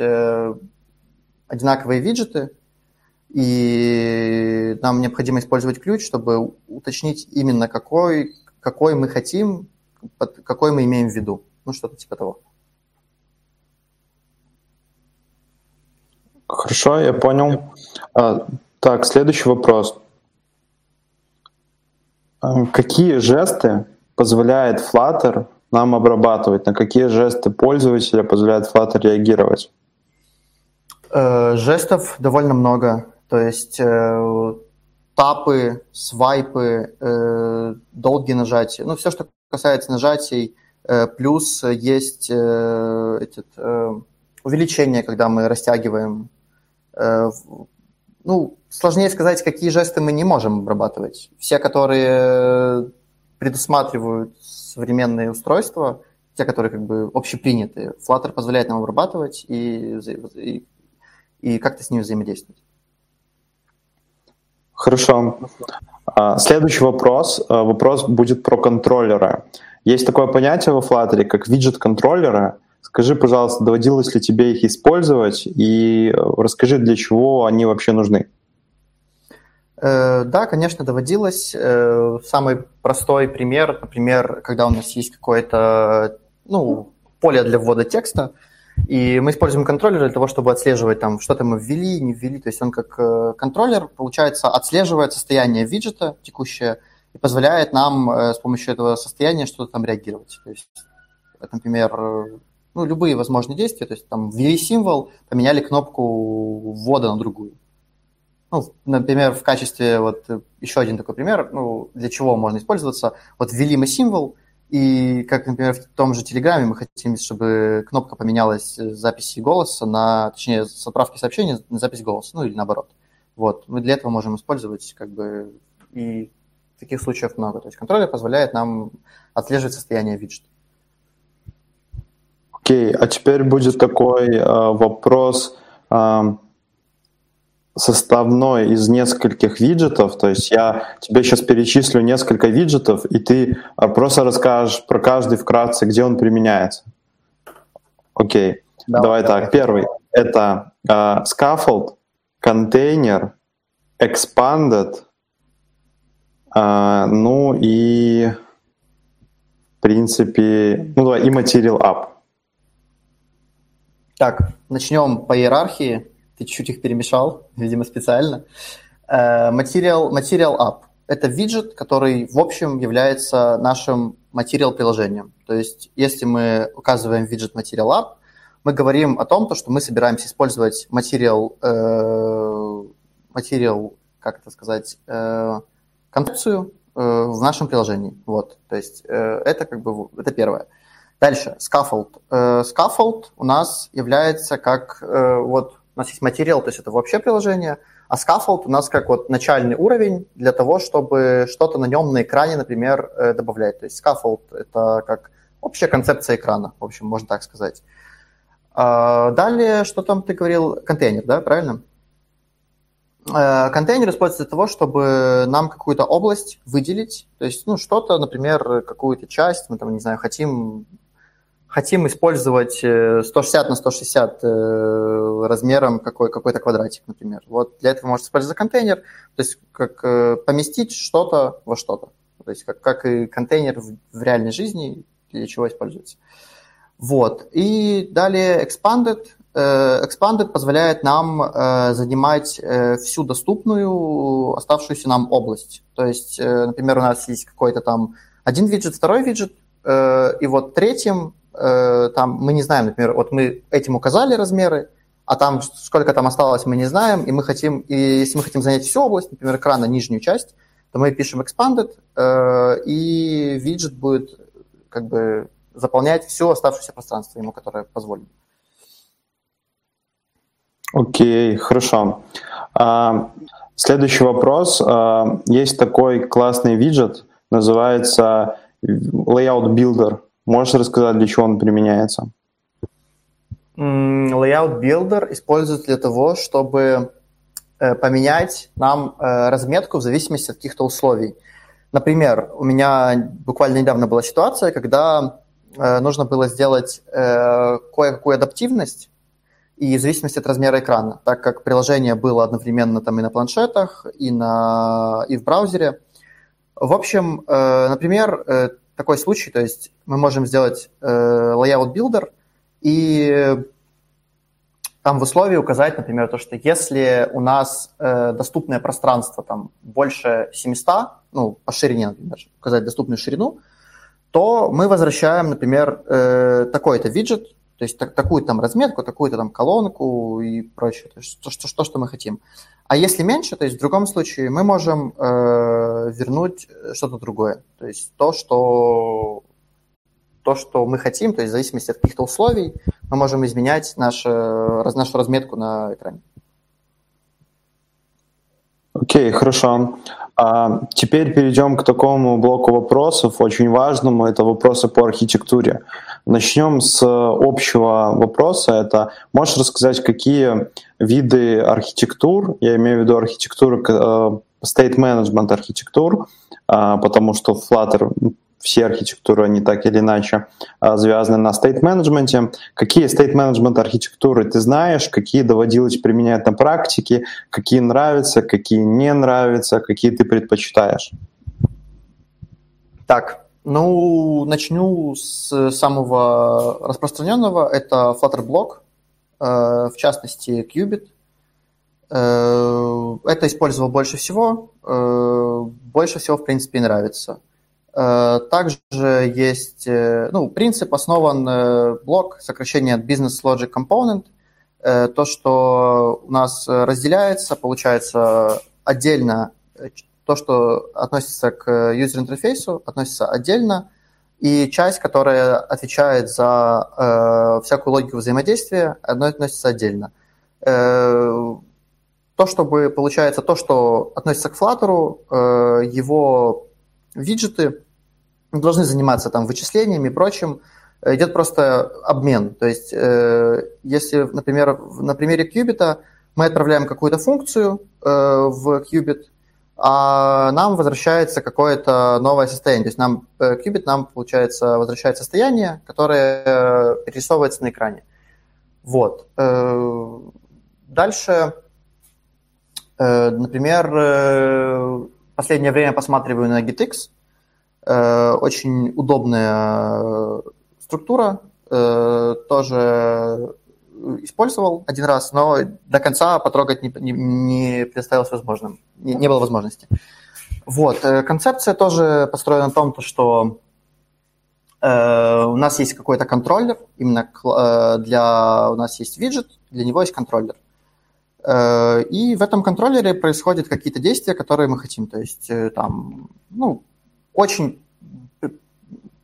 одинаковые виджеты, и нам необходимо использовать ключ, чтобы уточнить именно какой мы хотим, какой мы имеем в виду. Ну, что-то типа того. Хорошо, я понял. Так, следующий вопрос. Какие жесты позволяет Flutter нам обрабатывать? На какие жесты пользователя позволяет Flutter реагировать? Жестов довольно много. То есть тапы, свайпы, долгие нажатия. Ну, все, что касается нажатий. Плюс есть увеличение, когда мы растягиваем. Ну, сложнее сказать, какие жесты мы не можем обрабатывать. Все, которые предусматривают современные устройства, те, которые как бы общепринятые, Flutter позволяет нам обрабатывать и как-то с ними взаимодействовать. Хорошо. Следующий вопрос. Вопрос будет про контроллеры. Есть такое понятие во Flutter, как виджет-контроллеры. Скажи, пожалуйста, доводилось ли тебе их использовать, и расскажи, для чего они вообще нужны. Да, конечно, доводилось. Самый простой пример, например, когда у нас есть какое-то поле для ввода текста, и мы используем контроллер для того, чтобы отслеживать, там, что-то мы ввели, не ввели. То есть он как контроллер, получается, отслеживает состояние виджета текущее и позволяет нам с помощью этого состояния что-то там реагировать. То есть, например, любые возможные действия, то есть там ввели символ, поменяли кнопку ввода на другую. Ну, например, в качестве, вот еще один такой пример, для чего можно использоваться. Вот ввели мы символ, и как, например, в том же Телеграме мы хотим, чтобы кнопка поменялась с записи голоса на, точнее, с отправки сообщения на запись голоса, или наоборот. Вот, мы для этого можем использовать, и таких случаев много. То есть контроллер позволяет нам отслеживать состояние виджета. Окей, а теперь будет такой вопрос составной из нескольких виджетов. То есть я тебе сейчас перечислю несколько виджетов, и ты просто расскажешь про каждый вкратце, где он применяется. Окей, давай так. Первый – это Scaffold, Container, Expanded, и, в принципе, и Material App. Так, начнем по иерархии. Ты чуть-чуть их перемешал, видимо, специально. Material App – это виджет, который, в общем, является нашим Material-приложением. То есть, если мы указываем виджет Material App, мы говорим о том, что мы собираемся использовать концепцию в нашем приложении. Вот, то есть, это первое. Дальше, Scaffold. Scaffold у нас является у нас есть материал, то есть это вообще приложение, а Scaffold у нас как начальный уровень для того, чтобы что-то на нем на экране, например, добавлять. То есть Scaffold – это как общая концепция экрана, в общем, можно так сказать. Далее, что там ты говорил? Контейнер, да, правильно? Контейнер используется для того, чтобы нам какую-то область выделить, то есть, что-то, например, какую-то часть, мы там, не знаю, хотим использовать 160 на 160 размером какой-то квадратик, например. Вот для этого можно использовать контейнер, то есть как поместить что-то во что-то, то есть как и контейнер в реальной жизни, для чего используется. Вот, и далее Expanded. Expanded позволяет нам занимать всю доступную оставшуюся нам область. То есть, например, у нас есть какой-то там один виджет, второй виджет, и третьим там мы не знаем, например, мы этим указали размеры, а там сколько там осталось мы не знаем, и мы хотим, и если мы хотим занять всю область, например, экрана, нижнюю часть, то мы пишем Expanded, и виджет будет заполнять все оставшееся пространство ему, которое позволено. Окей, хорошо. Следующий вопрос. Есть такой классный виджет, называется Layout Builder. Можешь рассказать, для чего он применяется? Layout Builder используется для того, чтобы поменять нам разметку в зависимости от каких-то условий. Например, у меня буквально недавно была ситуация, когда нужно было сделать кое-какую адаптивность, и в зависимости от размера экрана, так как приложение было одновременно там и на планшетах, и в браузере. В общем, например, такой случай, то есть мы можем сделать Layout Builder и там в условии указать, например, то, что если у нас доступное пространство там, больше 700, ну, по ширине, например, указать доступную ширину, то мы возвращаем, например, такой-то виджет, то есть такую-то там разметку, такую-то там колонку и прочее, то есть то, что мы хотим. А если меньше, то есть в другом случае мы можем вернуть что-то другое, то есть то, что мы хотим, то есть в зависимости от каких-то условий мы можем изменять нашу разметку на экране. Окей, хорошо. Теперь перейдем к такому блоку вопросов, очень важному, это вопросы по архитектуре. Начнем с общего вопроса, это можешь рассказать, какие виды архитектур, я имею в виду архитектуру, state management архитектур, потому что Flutter, все архитектуры, они так или иначе связаны на state management. Какие state management архитектуры ты знаешь, какие доводилось применять на практике, какие нравятся, какие не нравятся, какие ты предпочитаешь? Так, ну, начну с самого распространенного. Это Flutter блок, в частности, Cubit. Это использовал больше всего. Больше всего, в принципе, и нравится. Также есть, ну, принцип основан блок, сокращение от Business Logic Component. То, что у нас разделяется, получается отдельно то, что относится к юзер-интерфейсу, относится отдельно, и часть, которая отвечает за всякую логику взаимодействия, одно относится отдельно. То, чтобы, получается, то, что относится к Flutter, его виджеты должны заниматься там вычислениями и прочим, идет просто обмен. То есть, если, например, на примере Cubit мы отправляем какую-то функцию в Cubit, а нам возвращается какое-то новое состояние. То есть нам Cubit нам, получается, возвращает состояние, которое перерисовывается на экране. Вот. Дальше, например, последнее время посматриваю на GitX. Очень удобная структура. Тоже использовал один раз, но до конца потрогать не представилось возможным. Не было возможности. Вот. Концепция тоже построена на том, что у нас есть какой-то контроллер. Именно у нас есть виджет, для него есть контроллер. И в этом контроллере происходят какие-то действия, которые мы хотим. То есть там, ну, очень,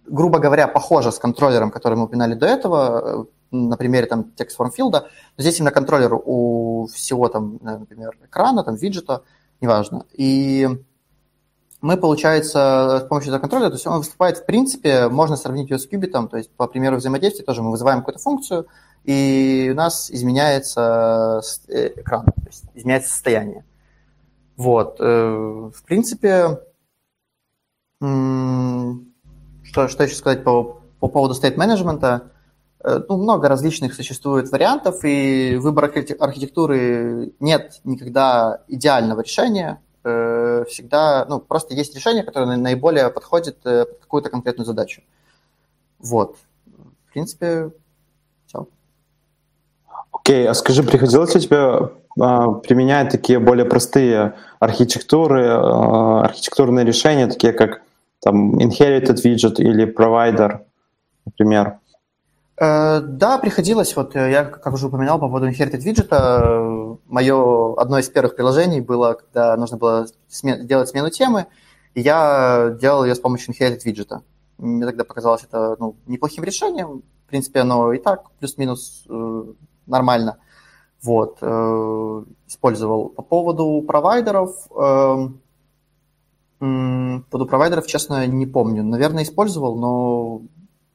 грубо говоря, похоже с контроллером, который мы упоминали до этого, на примере там TextFormField. Здесь именно контроллер у всего там, например, экрана, там виджета, неважно. И мы, получается, с помощью этого контроллера, то есть он выступает, в принципе, можно сравнить ее с Cubit, то есть по примеру взаимодействия тоже мы вызываем какую-то функцию, и у нас изменяется экран, то есть изменяется состояние. Вот. В принципе, что еще сказать по поводу стейт-менеджмента? Ну, много различных существует вариантов, и выбор архитектуры нет никогда идеального решения. Всегда, ну, просто есть решение, которое наиболее подходит под какую-то конкретную задачу. Вот. В принципе, все. Окей, а скажи, приходилось ли тебе применять такие более простые архитектуры, архитектурные решения, такие как там Inherited Widget или Provider, например? Да, приходилось. Вот я, как уже упоминал, по поводу Inherited Widget, одно из первых приложений было, когда нужно было делать смену темы, и я делал ее с помощью Inherited Widget. Мне тогда показалось это, ну, неплохим решением. В принципе, оно и так плюс-минус нормально. Вот. Использовал. По поводу провайдеров, честно, не помню. Наверное, использовал, но,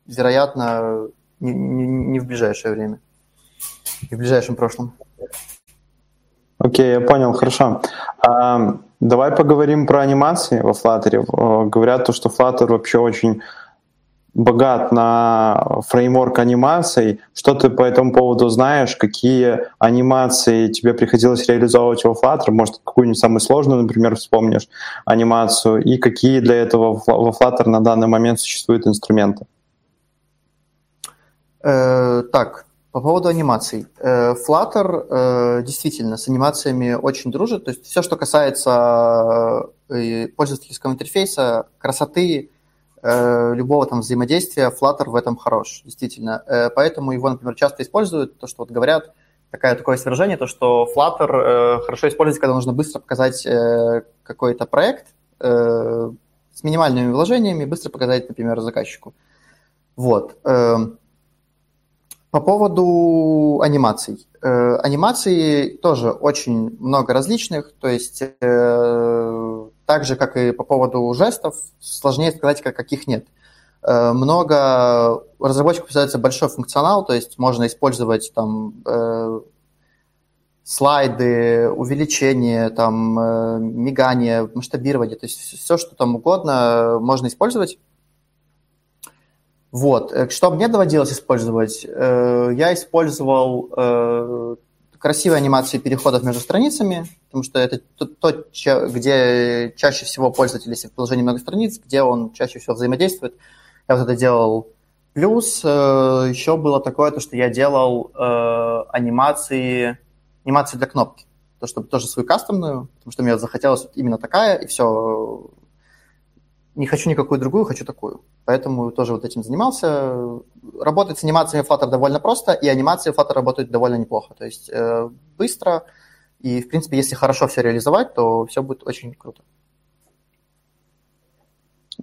вероятно, не в ближайшее время, не в ближайшем прошлом. Окей, я понял, хорошо. Давай поговорим про анимации во Flutter. Говорят, что Flutter вообще очень богат на фреймворк анимаций. Что ты по этому поводу знаешь? Какие анимации тебе приходилось реализовывать во Flutter? Может, какую-нибудь самую сложную, например, вспомнишь анимацию? И какие для этого во Flutter на данный момент существуют инструменты? Так, По поводу анимаций. Flutter действительно с анимациями очень дружит. То есть все, что касается пользовательского интерфейса, красоты, любого там взаимодействия, Flutter в этом хорош, действительно. Поэтому его, например, часто используют, то, что вот говорят, такое выражение, то, что Flutter хорошо используется, когда нужно быстро показать какой-то проект с минимальными вложениями, быстро показать, например, заказчику. Вот. По поводу анимаций. Анимации тоже очень много различных, то есть так же, как и по поводу жестов, сложнее сказать, каких нет. Много разработчиков представляется большой функционал, то есть можно использовать там слайды, увеличение, там, мигание, масштабирование, то есть все, что там угодно, можно использовать. Вот. Что мне доводилось использовать? Я использовал красивые анимации переходов между страницами, потому что это то, где чаще всего пользователь, если в приложении много страниц, где он чаще всего взаимодействует. Я вот это делал. Плюс еще было такое, то, что я делал анимации для кнопки, то, чтобы тоже свою кастомную, потому что мне захотелось именно такая, и все. Не хочу никакую другую, хочу такую. Поэтому тоже вот этим занимался. Работать с анимациями Flutter довольно просто, и анимации Flutter работают довольно неплохо. То есть быстро, и, в принципе, если хорошо все реализовать, то все будет очень круто.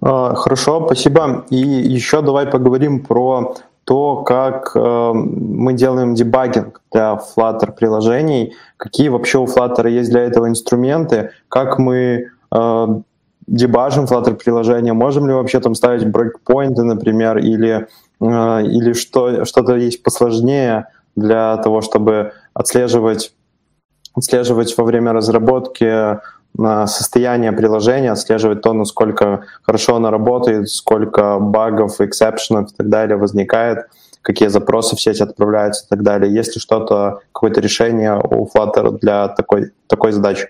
Хорошо, спасибо. И еще давай поговорим про то, как мы делаем дебагинг для Flutter-приложений, какие вообще у Flutter есть для этого инструменты, как мы... дебажим Flutter-приложение, можем ли вообще там ставить брейкпоинты, например, или что-то есть посложнее для того, чтобы отслеживать во время разработки состояние приложения, отслеживать то, насколько хорошо оно работает, сколько багов, эксепшенов и так далее возникает, какие запросы в сеть отправляются и так далее. Есть ли что-то, какое-то решение у Flutter для такой задачи?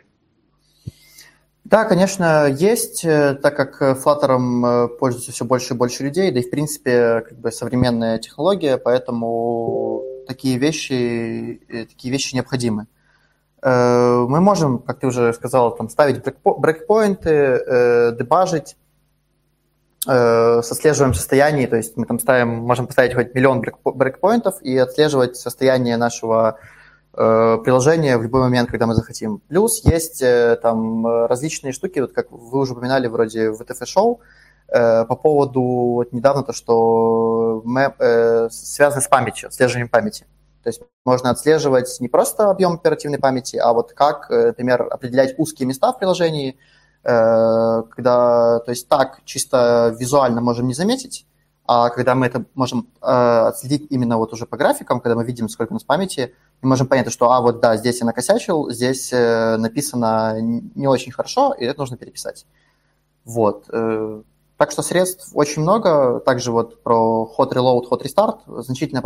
Да, конечно, есть, так как Flutter пользуется все больше и больше людей, да и, в принципе, как бы современная технология, поэтому такие вещи необходимы. Мы можем, как ты уже сказал, там, ставить брейкпоинты, дебажить, отслеживаем состояние, то есть мы там можем поставить хоть миллион брейкпоинтов и отслеживать состояние нашего приложение в любой момент, когда мы захотим. Плюс есть там различные штуки, вот как вы уже упоминали, вроде WTF-шоу, по поводу вот недавно то, что связано с памятью, отслеживанием памяти. То есть можно отслеживать не просто объем оперативной памяти, а вот как, например, определять узкие места в приложении, когда, то есть так чисто визуально можем не заметить, а когда мы это можем отследить именно вот уже по графикам, когда мы видим, сколько у нас памяти, мы можем понять, что, вот да, здесь я накосячил, здесь написано не очень хорошо, и это нужно переписать. Вот. Так что средств очень много. Также вот про Hot Reload, Hot Restart значительно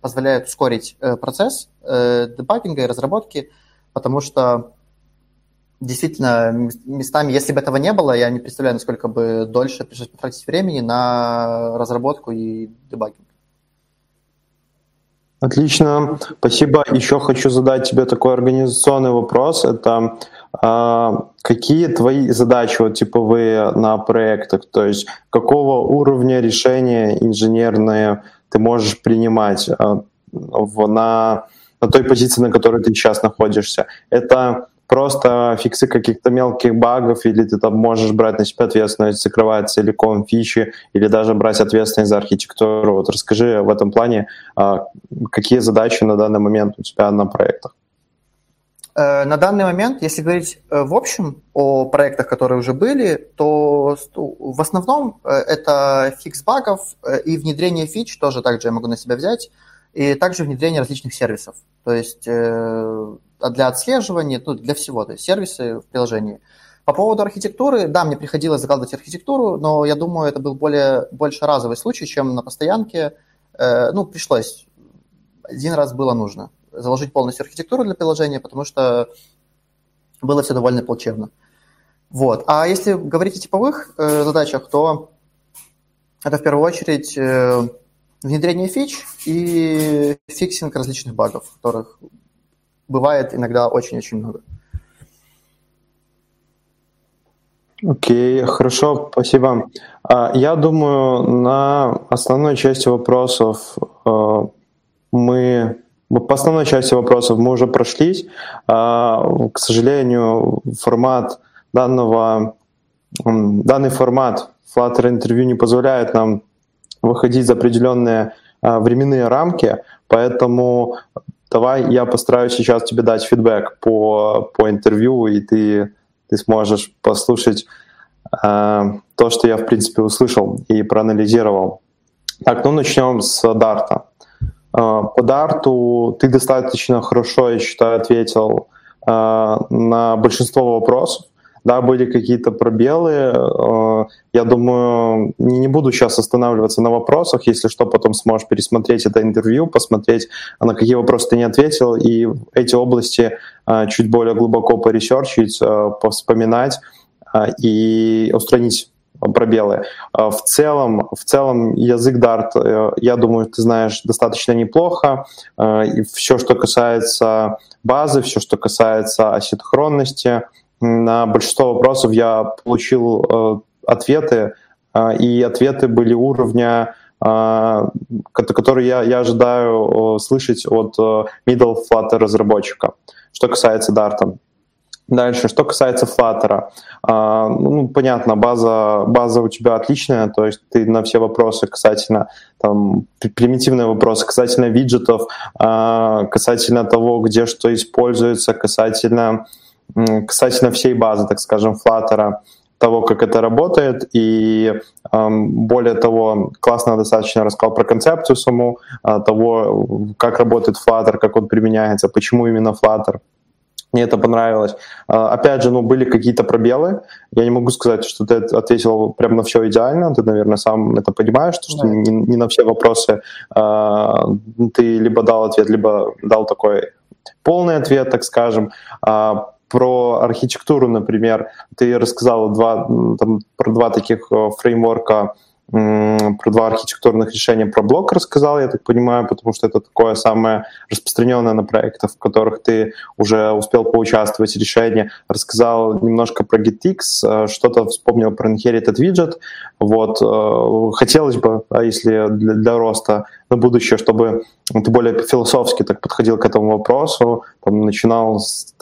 позволяет ускорить процесс дебагинга и разработки, потому что действительно, местами, если бы этого не было, я не представляю, насколько бы дольше пришлось потратить времени на разработку и дебагинг. Отлично, спасибо. Еще хочу задать тебе такой организационный вопрос. Это какие твои задачи вот, типовые на проектах? То есть какого уровня решения инженерные ты можешь принимать на той позиции, на которой ты сейчас находишься? Это просто фиксы каких-то мелких багов, или ты там можешь брать на себя ответственность, закрывать целиком фичи, или даже брать ответственность за архитектуру. Вот расскажи в этом плане, какие задачи на данный момент у тебя на проектах? На данный момент, если говорить в общем о проектах, которые уже были, то в основном это фикс багов и внедрение фич, тоже также я могу на себя взять, и также внедрение различных сервисов. То есть для отслеживания, для всего, то есть сервисы в приложении. По поводу архитектуры, да, мне приходилось закладывать архитектуру, но я думаю, это был больше разовый случай, чем на постоянке. Пришлось. Один раз было нужно заложить полностью архитектуру для приложения, потому что было все довольно плачевно. Вот. А если говорить о типовых задачах, то это в первую очередь внедрение фич и фиксинг различных багов, которых бывает иногда очень-очень много. Окей, хорошо, спасибо. Я думаю, на основной части вопросов мы уже прошлись. К сожалению, данный формат Flutter интервью не позволяет нам выходить за определенные временные рамки, поэтому давай я постараюсь сейчас тебе дать фидбэк по интервью, и ты сможешь послушать то, что я, в принципе, услышал и проанализировал. Так, начнем с Дарта. По Дарту ты достаточно хорошо, я считаю, ответил на большинство вопросов. Да, были какие-то пробелы. Я думаю, не буду сейчас останавливаться на вопросах. Если что, потом сможешь пересмотреть это интервью, посмотреть, на какие вопросы ты не ответил, и эти области чуть более глубоко поресерчить, повспоминать и устранить пробелы. В целом язык Dart, я думаю, ты знаешь достаточно неплохо. И все, что касается базы, все, что касается асинхронности, на большинство вопросов я получил ответы, и ответы были уровня, который я ожидаю слышать от middle Flutter разработчика, что касается Dart. Дальше, что касается Flutter. Понятно, база у тебя отличная, то есть ты на все вопросы касательно, примитивные вопросы касательно виджетов, касательно того, где что используется, касательно всей базы, так скажем, Flutter, того, как это работает, и более того, классно достаточно рассказал про концепцию саму, того, как работает Flutter, как он применяется, почему именно Flutter. Мне это понравилось. Опять же, были какие-то пробелы. Я не могу сказать, что ты ответил прямо на все идеально. Ты, наверное, сам это понимаешь, что не на все вопросы ты либо дал ответ, либо дал такой полный ответ, так скажем. Про архитектуру, например, ты рассказал про два таких фреймворка, про два архитектурных решения, про блок рассказал, я так понимаю, потому что это такое самое распространенное на проектах, в которых ты уже успел поучаствовать, решение. Рассказал немножко про GitX, что-то вспомнил про Inherited Widget. Вот. Хотелось бы, если для роста на будущее, чтобы ты более философски так подходил к этому вопросу, начинал с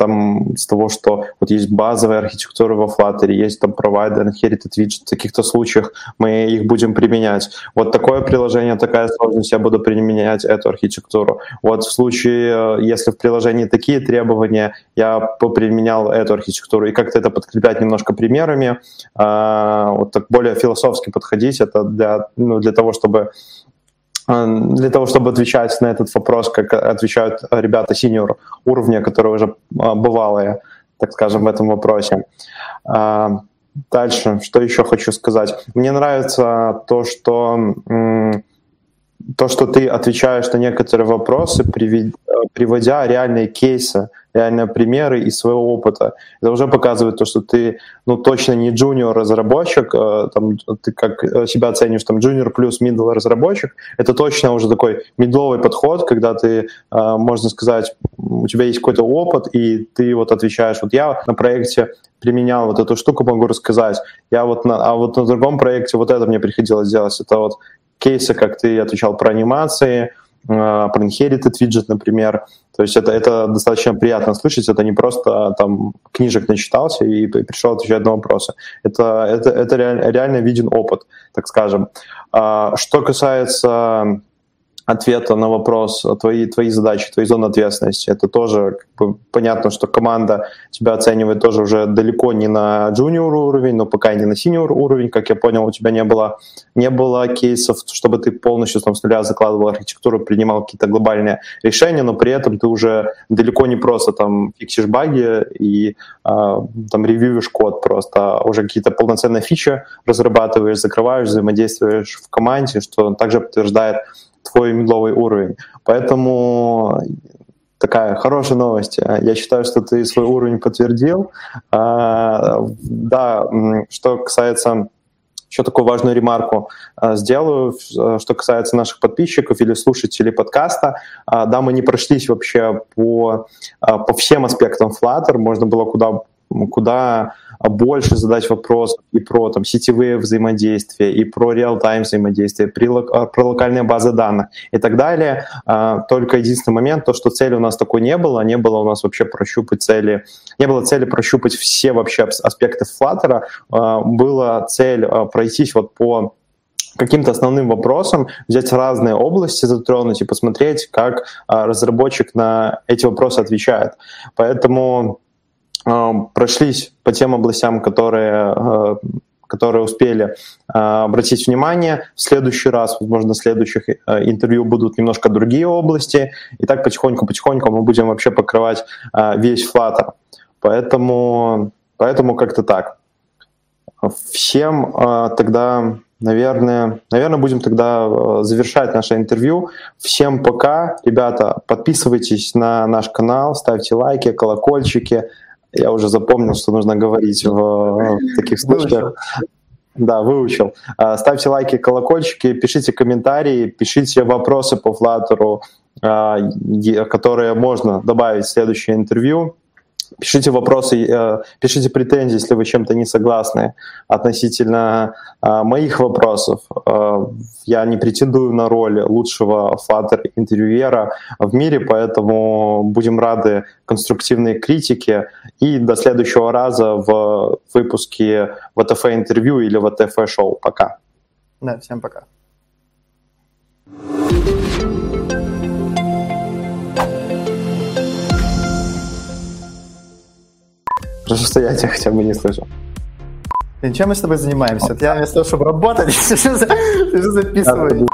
того, что вот есть базовая архитектура во Flutter, есть Provider, Inherited Widget, в каких-то случаях мы их будем применять. Вот такое приложение, такая сложность, я буду применять эту архитектуру. Вот в случае, если в приложении такие требования, я применял эту архитектуру. И как-то это подкреплять немножко примерами, вот так более философски подходить, это для того, чтобы отвечать на этот вопрос, как отвечают ребята синьор уровня, которые уже бывалые, так скажем, в этом вопросе. Дальше, что еще хочу сказать. Мне нравится то, что ты отвечаешь на некоторые вопросы, приводя реальные кейсы, реальные примеры из своего опыта. Это уже показывает то, что ты точно не джуниор-разработчик, ты как себя ценишь, джуниор плюс мидл-разработчик. Это точно уже такой мидловый подход, когда ты, можно сказать, у тебя есть какой-то опыт, и ты отвечаешь, я на проекте применял эту штуку, могу рассказать, а на другом проекте это мне приходилось делать, это кейсы, как ты отвечал про анимации, про Inherited Widget, например. То есть это достаточно приятно слышать, это не просто книжек начитался и пришел отвечать на вопросы. Это реально виден опыт, так скажем. Что касается ответа на вопрос, твои задачи, твои зоны ответственности, это тоже понятно, что команда тебя оценивает тоже уже далеко не на джуниор уровень, но пока и не на синьор уровень. Как я понял, у тебя не было кейсов, чтобы ты полностью с нуля закладывал архитектуру, принимал какие-то глобальные решения, но при этом ты уже далеко не просто фиксишь баги и ревьюешь код просто, а уже какие-то полноценные фичи разрабатываешь, закрываешь, взаимодействуешь в команде, что также подтверждает твой мидловый уровень. Поэтому такая хорошая новость. Я считаю, что ты свой уровень подтвердил. Да, что касается еще такую важную ремарку сделаю, что касается наших подписчиков или слушателей подкаста. Да, мы не прошлись вообще по всем аспектам Flutter, можно было куда больше задать вопрос и про там, сетевые взаимодействия, и про реал-тайм взаимодействия, про локальные базы данных и так далее. Только единственный момент, то, что цели у нас такой не было у нас вообще прощупать цели, не было цели прощупать все вообще аспекты Flutter, была цель пройтись вот по каким-то основным вопросом, взять разные области, затронуть и посмотреть, как разработчик на эти вопросы отвечает. Поэтому прошлись по тем областям, которые успели обратить внимание. В следующий раз, возможно, в следующих интервью будут немножко другие области. И так потихоньку-потихоньку мы будем вообще покрывать весь Flutter. Поэтому как-то так. Всем тогда, наверное, будем тогда завершать наше интервью. Всем пока. Ребята, подписывайтесь на наш канал, ставьте лайки, колокольчики. Я уже запомнил, что нужно говорить в таких случаях. Да, выучил. Ставьте лайки, колокольчики, пишите комментарии, пишите вопросы по Flutter, которые можно добавить в следующее интервью. Пишите вопросы, пишите претензии, если вы чем-то не согласны относительно моих вопросов. Я не претендую на роль лучшего Flutter-интервьюера в мире, поэтому будем рады конструктивной критике. И до следующего раза в выпуске WTF-интервью или WTF-шоу. Пока. Да, всем пока. Хорошо, что я тебя хотя бы не слышал. Блин, чем мы с тобой занимаемся? Вот я вместо того, чтобы работать, записываю.